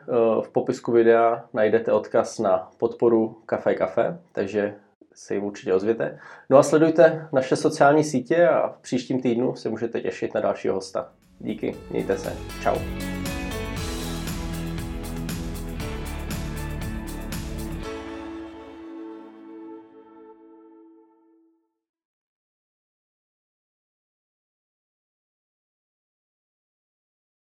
v popisku videa najdete odkaz na podporu Café Café, takže se jim určitě ozvěte. No a sledujte naše sociální sítě a v příštím týdnu se můžete těšit na dalšího hosta. Díky, mějte se, čau.